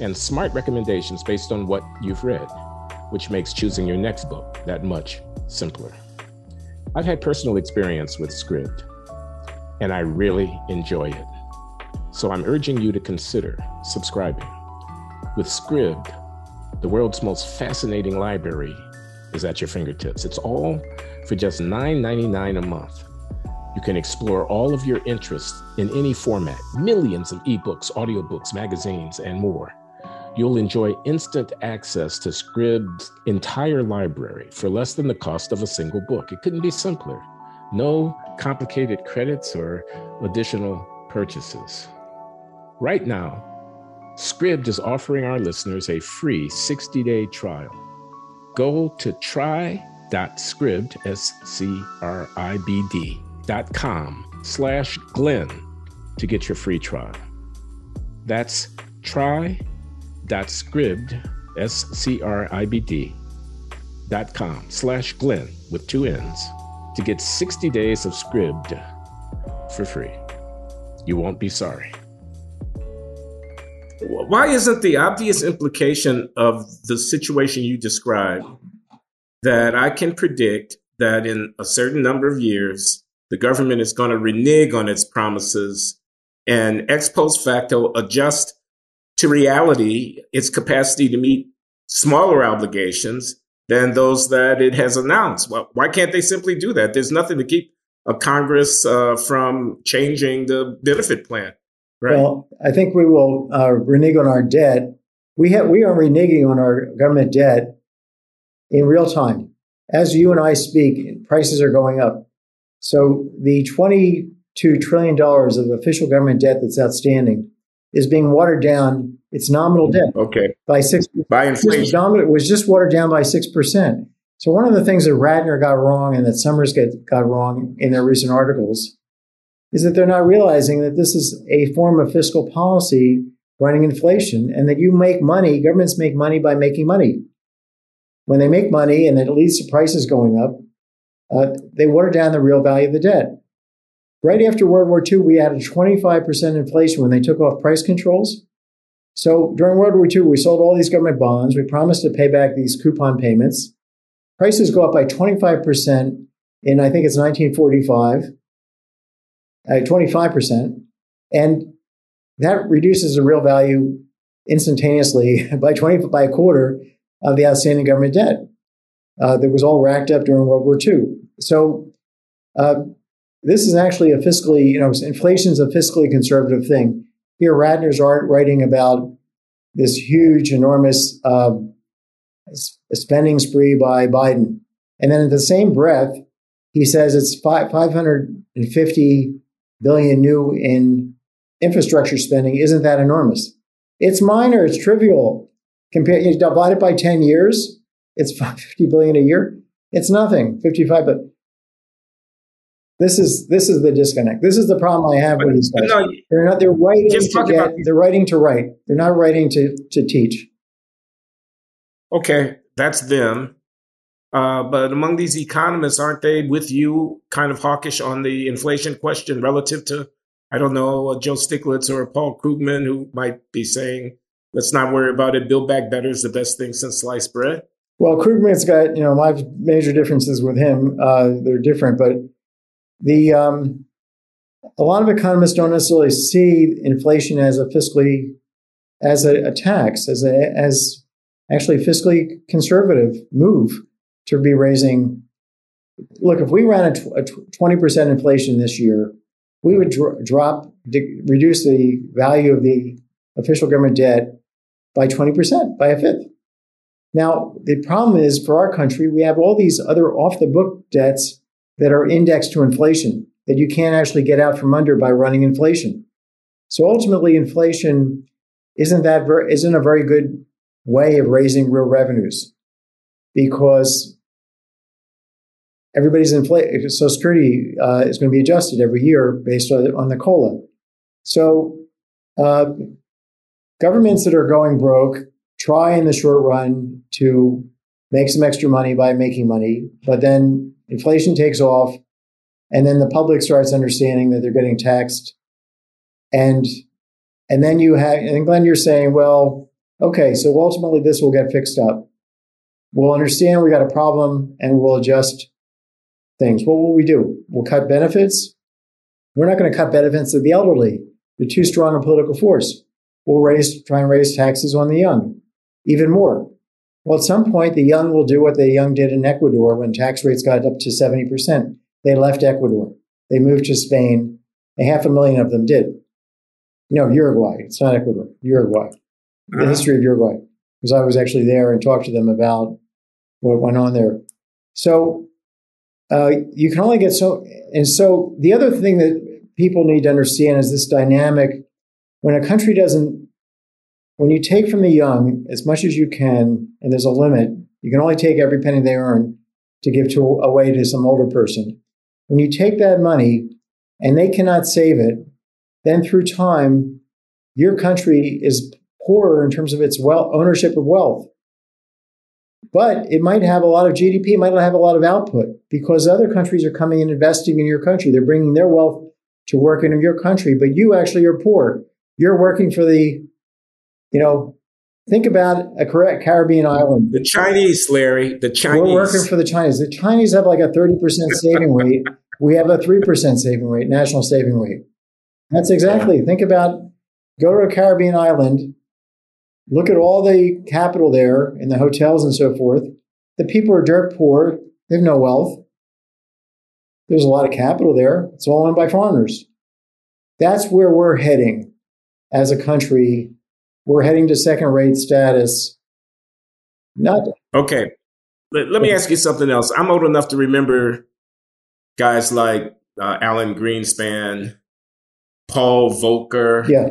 and smart recommendations based on what you've read, which makes choosing your next book that much simpler. I've had personal experience with Scribd, and I really enjoy it. So I'm urging you to consider subscribing. With Scribd, the world's most fascinating library is at your fingertips. It's all for just nine dollars and ninety-nine cents a month. You can explore all of your interests in any format, millions of ebooks, audiobooks, magazines, and more. You'll enjoy instant access to Scribd's entire library for less than the cost of a single book. It couldn't be simpler. No complicated credits or additional purchases. Right now, Scribd is offering our listeners a free sixty-day trial. Go to try dot scribd, S C R I B D, dot com slash Glenn to get your free trial. That's try dot scribd, S C R I B D, dot com slash Glenn with two N's to get sixty days of Scribd for free. You won't be sorry. Why isn't the obvious implication of the situation you described that I can predict that in a certain number of years, the government is going to renege on its promises and ex post facto adjust to reality its capacity to meet smaller obligations than those that it has announced? Well, why can't they simply do that? There's nothing to keep a Congress uh, from changing the benefit plan. Right. Well, I think we will uh, renege on our debt. We have, we are reneging on our government debt in real time. As you and I speak, prices are going up. So the twenty-two trillion dollars of official government debt that's outstanding is being watered down. It's nominal debt. Okay. By six by inflation. It was, it was just watered down by six percent. So one of the things that Ratner got wrong and that Summers get, got wrong in their recent articles is that they're not realizing that this is a form of fiscal policy running inflation, and that you make money, governments make money by making money. When they make money and it leads to prices going up, uh, they water down the real value of the debt. Right after World War Two, we had a twenty-five percent inflation when they took off price controls. So during World War Two, we sold all these government bonds. We promised to pay back these coupon payments. Prices go up by twenty-five percent in, I think it's nineteen forty-five. Uh, twenty-five percent, and that reduces the real value instantaneously by twenty by a quarter of the outstanding government debt uh, that was all racked up during World War Two. So uh, this is actually a fiscally, you know, inflation's a fiscally conservative thing. Here, Ratner's writing about this huge, enormous uh, spending spree by Biden, and then in the same breath, he says it's five hundred fifty billion new in infrastructure spending isn't that enormous. It's minor. It's trivial. Compared, you divide it by ten years, it's fifty billion a year. It's nothing. fifty-five, but this is this is the disconnect. This is the problem I have but, with these guys. No, they're not. They're writing to get, They're writing to write. They're not writing to to teach. Okay, that's them. Uh, but among these economists, aren't they with you kind of hawkish on the inflation question relative to, I don't know, a Joe Stiglitz or a Paul Krugman who might be saying, let's not worry about it. Build Back Better is the best thing since sliced bread. Well, Krugman's got, you know, my major differences with him. Uh, they're different, but the um, a lot of economists don't necessarily see inflation as a fiscally, as a, a tax, as a, as actually fiscally conservative move to be raising. Look, if we ran a, tw- a tw- twenty percent inflation this year, we would dr- drop, de- reduce the value of the official government debt by twenty percent, by a fifth. Now, the problem is for our country, we have all these other off-the-book debts that are indexed to inflation that you can't actually get out from under by running inflation. So ultimately, inflation isn't that ver- isn't a very good way of raising real revenues because everybody's inflation. Social Security uh, is going to be adjusted every year based on, on the COLA. So uh, governments that are going broke try in the short run to make some extra money by making money, but then inflation takes off, and then the public starts understanding that they're getting taxed, and and then you have and Glenn, you're saying, well, okay, so ultimately this will get fixed up. We'll understand we got a problem, and we'll adjust things. What will we do? We'll cut benefits. We're not going to cut benefits of the elderly. They're too strong a political force. We'll raise try and raise taxes on the young, even more. Well, at some point, the young will do what the young did in Ecuador when tax rates got up to seventy percent. They left Ecuador. They moved to Spain. A half a million of them did. No, Uruguay. It's not Ecuador. Uruguay. The history of Uruguay. Because I was actually there and talked to them about what went on there. So uh, you can only get so... And so the other thing that people need to understand is this dynamic. When a country doesn't... When you take from the young as much as you can, and there's a limit, you can only take every penny they earn to give to, away to some older person. When you take that money and they cannot save it, then through time, your country is poorer in terms of its wealth, ownership of wealth. But it might have a lot of G D P, it might have a lot of output because other countries are coming and investing in your country. They're bringing their wealth to work in your country, but you actually are poor. You're working for the... You know, think about a Caribbean island. The Chinese, Larry, the Chinese. We're working for the Chinese. The Chinese have like a thirty percent saving rate. We have a three percent saving rate, national saving rate. That's exactly. Think about, go to a Caribbean island, look at all the capital there and the hotels and so forth. The people are dirt poor. They have no wealth. There's a lot of capital there. It's all owned by foreigners. That's where we're heading as a country. We're heading to second-rate status. Not okay. Let, let me ask you something else. I'm old enough to remember guys like uh, Alan Greenspan, Paul Volcker. Yeah,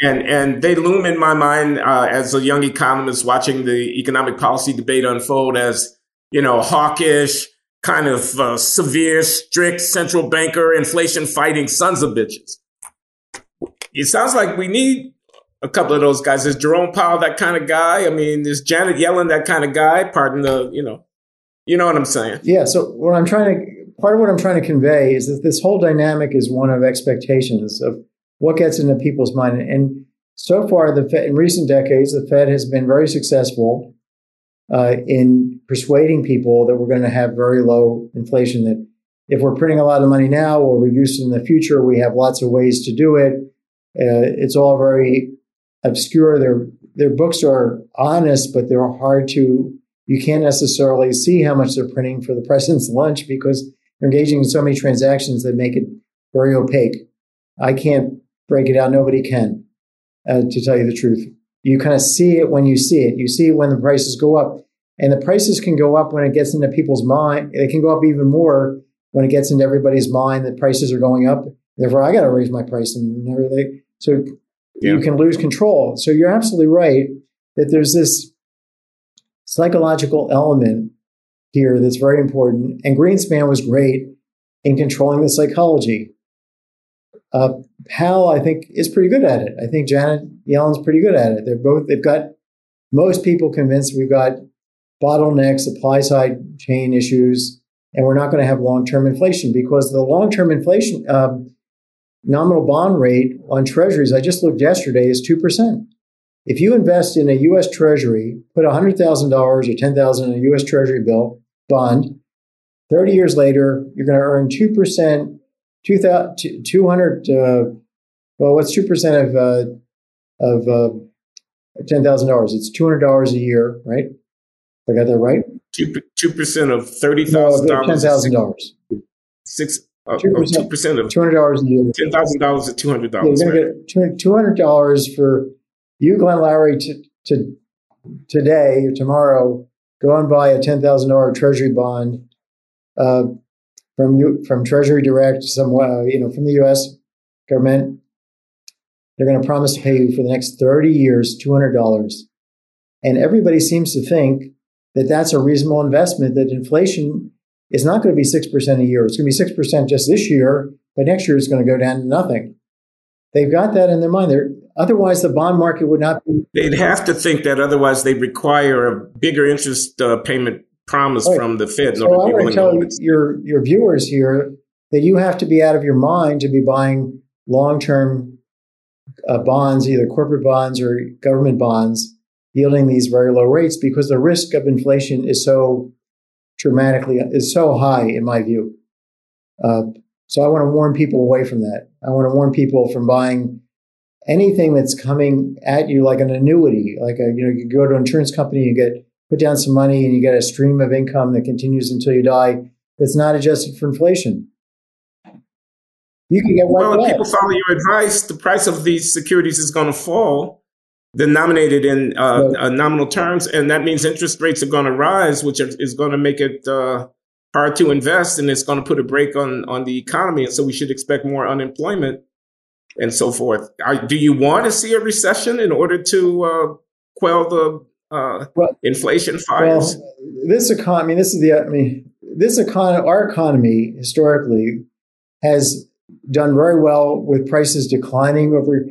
and and they loom in my mind uh, as a young economist watching the economic policy debate unfold as, you know, hawkish, kind of uh, severe, strict central banker, inflation-fighting sons of bitches. It sounds like we need a couple of those guys. Is Jerome Powell that kind of guy? I mean, is Janet Yellen that kind of guy? Pardon the, you know, you know what I'm saying? Yeah. So what I'm trying to, part of what I'm trying to convey is that this whole dynamic is one of expectations of what gets into people's mind. And so far, the Fed, in recent decades, the Fed has been very successful uh, in persuading people that we're going to have very low inflation, that if we're printing a lot of money now, we'll reduce it in the future. We have lots of ways to do it. Uh, it's all very obscure. Their their books are honest, but they're hard to, you can't necessarily see how much they're printing for the president's lunch because they're engaging in so many transactions that make it very opaque. I can't break it out. Nobody can, uh, to tell you the truth. You kind of see it when you see it. You see it when the prices go up. And the prices can go up when it gets into people's mind. It can go up even more when it gets into everybody's mind that prices are going up Therefore, I got to raise my price and everything. So yeah. you can lose control. So you're absolutely right that there's this psychological element here that's very important. And Greenspan was great in controlling the psychology. Uh, Powell, I think, is pretty good at it. I think Janet Yellen's pretty good at it. They're both, they've got most people convinced we've got bottlenecks, supply side chain issues, and we're not going to have long-term inflation because the long-term inflation uh, nominal bond rate on treasuries, I just looked yesterday, is two percent. If you invest in a U S Treasury, put one hundred thousand dollars or ten thousand dollars in a U S Treasury bill, bond, thirty years later, you're going to earn two percent, two hundred, uh, well, what's two percent of uh, of uh, ten thousand dollars? It's two hundred dollars a year, right? I got that right? two percent of thirty thousand dollars. No, ten thousand dollars. Six, uh, two percent, oh, two percent of two hundred dollars a year. ten thousand dollars to two hundred dollars. Yeah, you're going to get two hundred dollars for you, Glenn Lowry, to, to today or tomorrow, go and buy a ten thousand dollars Treasury bond uh, from you, from Treasury Direct, some, uh, you know, from the U S government. They're going to promise to pay you for the next thirty years, two hundred dollars. And everybody seems to think that that's a reasonable investment, that inflation is not going to be six percent a year. It's going to be six percent just this year, but next year it's going to go down to nothing. They've got that in their mind. They're, otherwise, the bond market would not be... They'd have to think that. Otherwise, they require a bigger interest uh, payment promise right. from the Fed. So I want to tell your, your viewers here that you have to be out of your mind to be buying long-term uh, bonds, either corporate bonds or government bonds, yielding these very low rates because the risk of inflation is so dramatically, is so high in my view. Uh, so I want to warn people away from that. I want to warn people from buying anything that's coming at you like an annuity, like a, you know, you go to an insurance company, you get put down some money and you get a stream of income that continues until you die. That's not adjusted for inflation. You can get wiped out. Well, if people follow your advice, the price of these securities is going to fall. They're nominated in uh, right. uh, nominal terms, and that means interest rates are going to rise, which are, is going to make it uh, hard to invest, and it's going to put a brake on, on the economy, and so we should expect more unemployment and so forth. Are, do you want to see a recession in order to uh, quell the uh, well, inflation fires? Well, this economy, this is the, I mean, this economy, our economy historically has done very well with prices declining over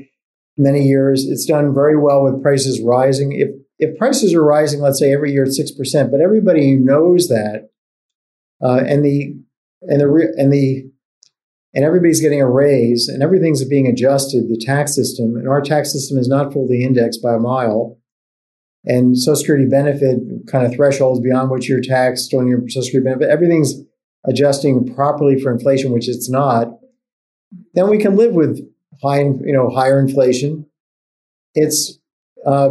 many years. It's done very well with prices rising. If if prices are rising, let's say every year at six percent, but everybody knows that, uh, and the and the and the and everybody's getting a raise, and everything's being adjusted. The tax system, and our tax system is not fully indexed by a mile, and Social Security benefit kind of thresholds beyond which you're taxed on your Social Security benefit. Everything's adjusting properly for inflation, which it's not. Then we can live with high, you know, higher inflation. It's uh,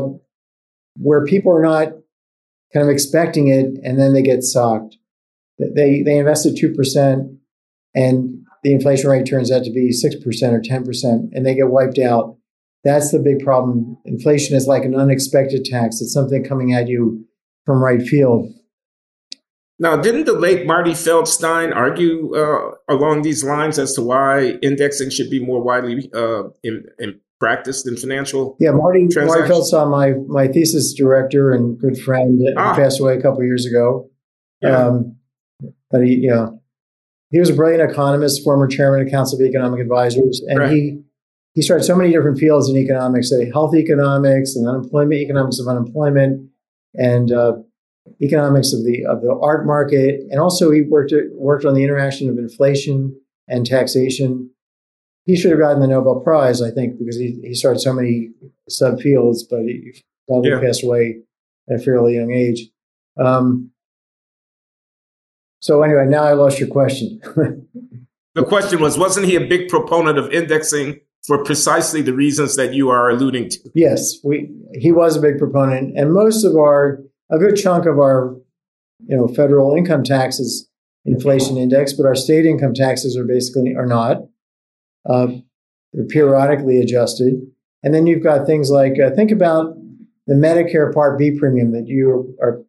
where people are not kind of expecting it, and then they get socked. They they invested two percent, and the inflation rate turns out to be six percent or ten percent, and they get wiped out. That's the big problem. Inflation is like an unexpected tax. It's something coming at you from right field. Now, didn't the late Marty Feldstein argue uh, along these lines as to why indexing should be more widely uh, in, in practiced in financial Yeah, Marty, Marty Feldstein, my, my thesis director and good friend, ah. passed away a couple of years ago. Yeah. Um, but he, you know, he was a brilliant economist, former chairman of Council of Economic Advisors, and right. he he started so many different fields in economics, say health economics and unemployment, economics of unemployment, and uh, economics of the of the art market, and also he worked worked on the interaction of inflation and taxation. He should have gotten the Nobel Prize, I think, because he, he started so many subfields, but he probably yeah. passed away at a fairly young age. Um, so anyway, now I lost your question. The question was, wasn't he a big proponent of indexing for precisely the reasons that you are alluding to? Yes, we he was a big proponent, and most of our A good chunk of our, you know, federal income tax is inflation index, but our state income taxes are basically are not. Uh, they're periodically adjusted, and then you've got things like uh, think about the Medicare Part B premium that you are,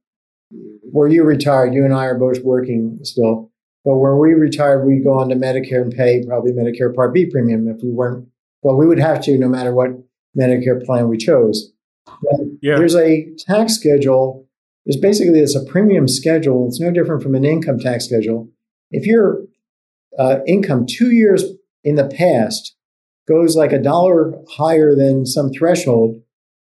where you retired. You and I are both working still. But when we retired, we'd go on to Medicare and pay probably Medicare Part B premium if we weren't. Well, we would have to no matter what Medicare plan we chose. Yeah. There's a tax schedule. There's basically it's a premium schedule. It's no different from an income tax schedule. If your uh, income two years in the past goes like a dollar higher than some threshold,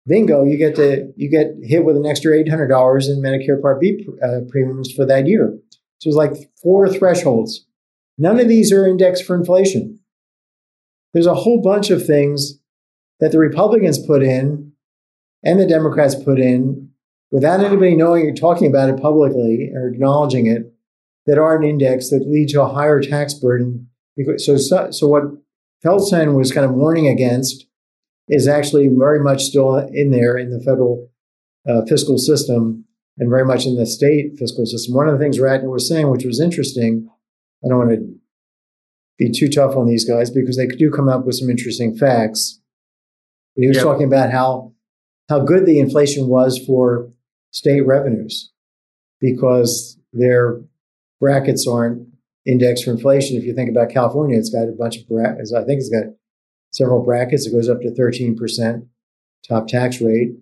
bingo, you get to you get hit with an extra eight hundred dollars in Medicare Part B uh, premiums for that year. So it's like four thresholds. None of these are indexed for inflation. There's a whole bunch of things that the Republicans put in and the Democrats put in without anybody knowing you're talking about it publicly or acknowledging it that are an index that lead to a higher tax burden. So, so, so what Feldstein was kind of warning against is actually very much still in there in the federal uh, fiscal system and very much in the state fiscal system. One of the things Ratner was saying, which was interesting, I don't want to be too tough on these guys because they do come up with some interesting facts. But he was yep. talking about how how good the inflation was for state revenues because their brackets aren't indexed for inflation. If you think about California, it's got a bunch of brackets. I think it's got several brackets. It goes up to thirteen percent top tax rate.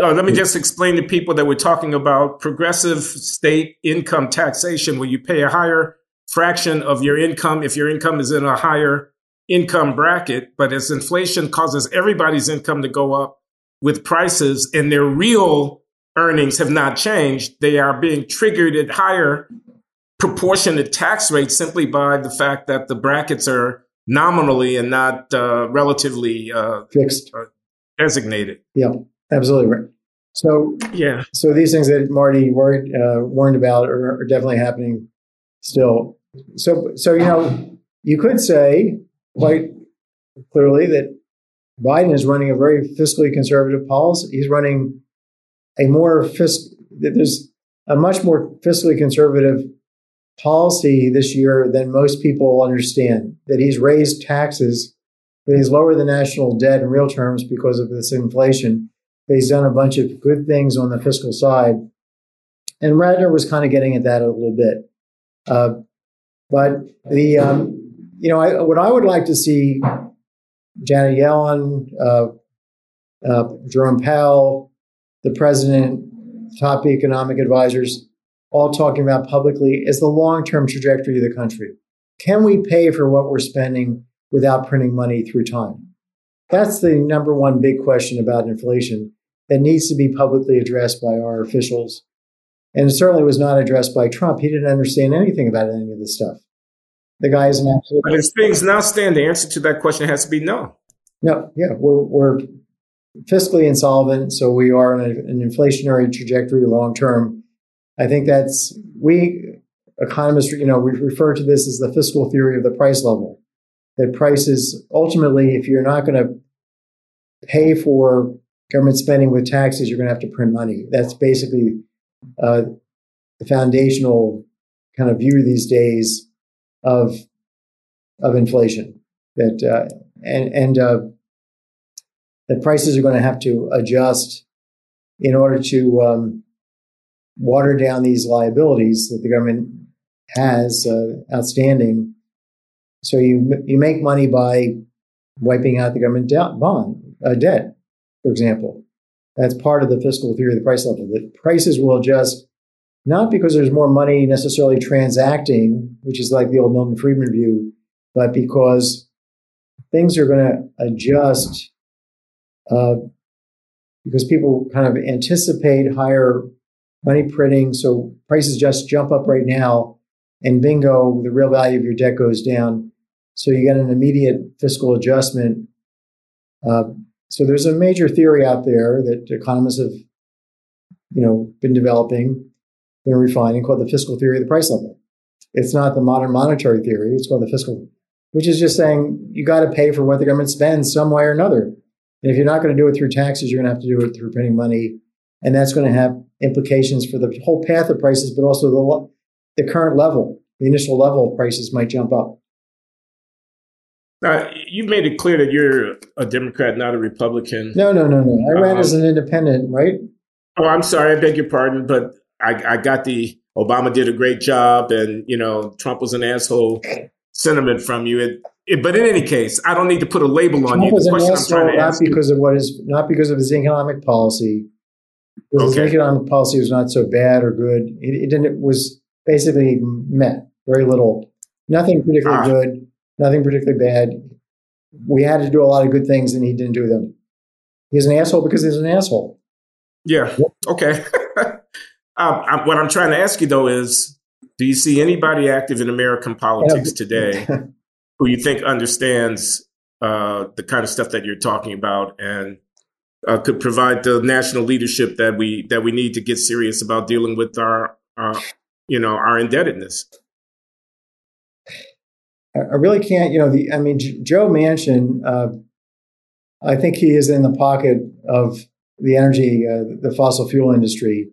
Oh, let me just explain to people that we're talking about progressive state income taxation where you pay a higher fraction of your income if your income is in a higher income bracket. But as inflation causes everybody's income to go up with prices and their real earnings have not changed, they are being triggered at higher proportionate tax rates simply by the fact that the brackets are nominally and not uh, relatively uh, fixed, uh, designated. Yeah. Absolutely right. So yeah. So these things that Marty worried, uh, warned about are, are definitely happening still. So so you know you could say quite clearly that Biden is running a very fiscally conservative policy. He's running a more fisc. There's a much more fiscally conservative policy this year than most people understand. That he's raised taxes, that he's lowered the national debt in real terms because of this inflation. He's done a bunch of good things on the fiscal side. And Ratner was kind of getting at that a little bit. Uh, but the, um, you know, I, what I would like to see Janet Yellen, uh, uh, Jerome Powell, the president, top economic advisors, all talking about publicly is the long-term trajectory of the country. Can we pay for what we're spending without printing money through time? That's the number one big question about inflation that needs to be publicly addressed by our officials. And it certainly was not addressed by Trump. He didn't understand anything about any of this stuff. The guy is an absolute... But as things now stand, the answer to that question has to be no. No, yeah. We're, we're fiscally insolvent, so we are on an inflationary trajectory long term. I think that's... We economists, you know, we refer to this as the fiscal theory of the price level. That prices, ultimately, if you're not going to pay for government spending with taxes, you're going to have to print money. That's basically uh, the foundational kind of view these days of of inflation. That uh, and and uh, that prices are going to have to adjust in order to um, water down these liabilities that the government has uh, outstanding. So you you make money by wiping out the government debt, bond uh, debt, for example. That's part of the fiscal theory of the price level. That prices will adjust not because there's more money necessarily transacting, which is like the old Milton Friedman view, but because things are going to adjust uh, because people kind of anticipate higher money printing. So prices just jump up right now. And bingo, the real value of your debt goes down. So you get an immediate fiscal adjustment. Uh, so there's a major theory out there that economists have, you know, been developing, been refining, called the fiscal theory of the price level. It's not the modern monetary theory. It's called the fiscal, which is just saying you got to pay for what the government spends some way or another. And if you're not going to do it through taxes, you're going to have to do it through printing money. And that's going to have implications for the whole path of prices, but also the the current level, the initial level of prices might jump up. Uh, you made it clear that you're a Democrat, not a Republican. No, no, no, no. I ran um, as an independent, right? Oh, I'm sorry. I beg your pardon, but I, I got the Obama did a great job and, you know, Trump was an asshole sentiment from you. It, it, but in any case, I don't need to put a label on Trump you. The was question an asshole, I'm trying to not ask because you. Of what is not because of his economic policy. Okay. His economic policy was not so bad or good. It, it didn't. It was basically meh. Very little. Nothing particularly right. good. Nothing particularly bad. We had to do a lot of good things, and he didn't do them. He's an asshole because he's an asshole. Yeah. Okay. Um, I, what I'm trying to ask you, though, is do you see anybody active in American politics today who you think understands uh, the kind of stuff that you're talking about and uh, could provide the national leadership that we that we need to get serious about dealing with our, uh, you know, our indebtedness? I really can't, you know, the I mean, J- Joe Manchin, uh, I think he is in the pocket of the energy, uh, the fossil fuel industry.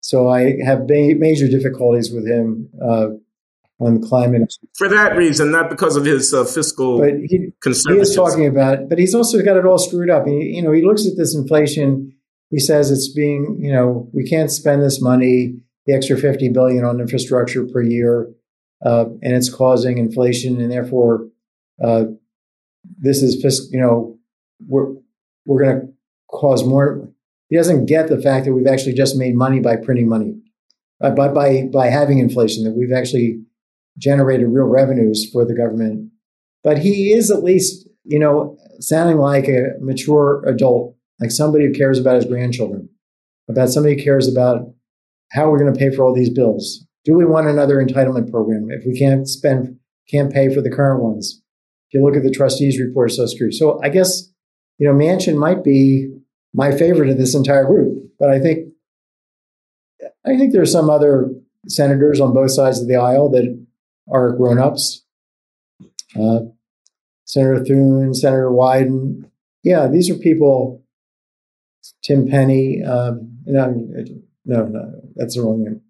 So I have ba- major difficulties with him uh, on climate. For that reason, not because of his uh, fiscal but he, conservatism. He is talking about it, but he's also got it all screwed up. He, you know, he looks at this inflation. He says it's being, you know, we can't spend this money, the extra fifty billion dollars on infrastructure per year, uh, and it's causing inflation, and therefore uh, this is, fiscal, you know, we're we're going to cause more. He doesn't get the fact that we've actually just made money by printing money, uh, by, by by having inflation, that we've actually generated real revenues for the government. But he is at least, you know, sounding like a mature adult, like somebody who cares about his grandchildren, about somebody who cares about how we're going to pay for all these bills. Do we want another entitlement program if we can't spend, can't pay for the current ones? If you look at the trustees report, so screwed. So I guess, you know, Manchin might be my favorite of this entire group, but I think I think there are some other senators on both sides of the aisle that are grown-ups. Uh, Senator Thune, Senator Wyden, yeah, these are people. Tim Penny, um, no, no, no, that's the wrong name.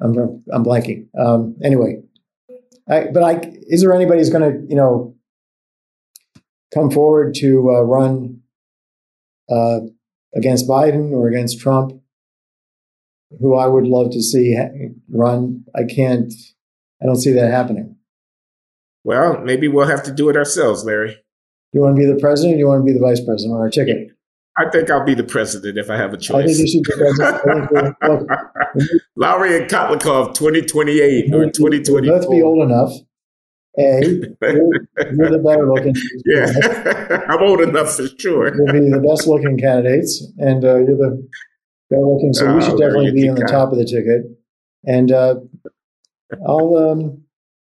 I'm I'm blanking. Um, anyway, I, but I is there anybody who's going to you know come forward to uh, run uh, against Biden or against Trump, who I would love to see run? I can't, I don't see that happening. Well, maybe we'll have to do it ourselves, Larry. You want to be the president or you want to be the vice president on our ticket? I think I'll be the president if I have a choice. I think you should be president. Lowry and Kotlikoff, twenty twenty-eight or twenty twenty-four. Let's be old enough. A, you're, you're the better looking. Yeah, I'm old enough for sure. You'll be the best looking candidates, and uh, you're the better looking. So oh, we should definitely be on the top of the ticket. And uh, I'll, um,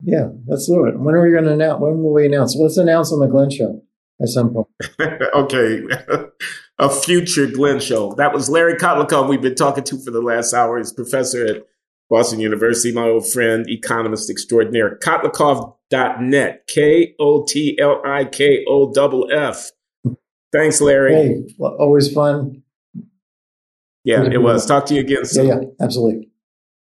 yeah, let's do it. When are we going to announce? When will we announce? Let's announce on the Glenn Show at some point. Okay, a future Glenn Show. That was Larry Kotlikoff we've been talking to for the last hour. He's professor at Boston University, my old friend, economist extraordinaire. Kotlikoff dot net, K O T L I K O F F. Thanks, Larry. Hey, always fun. Yeah, it was. Talk to you again soon. Yeah, yeah, absolutely.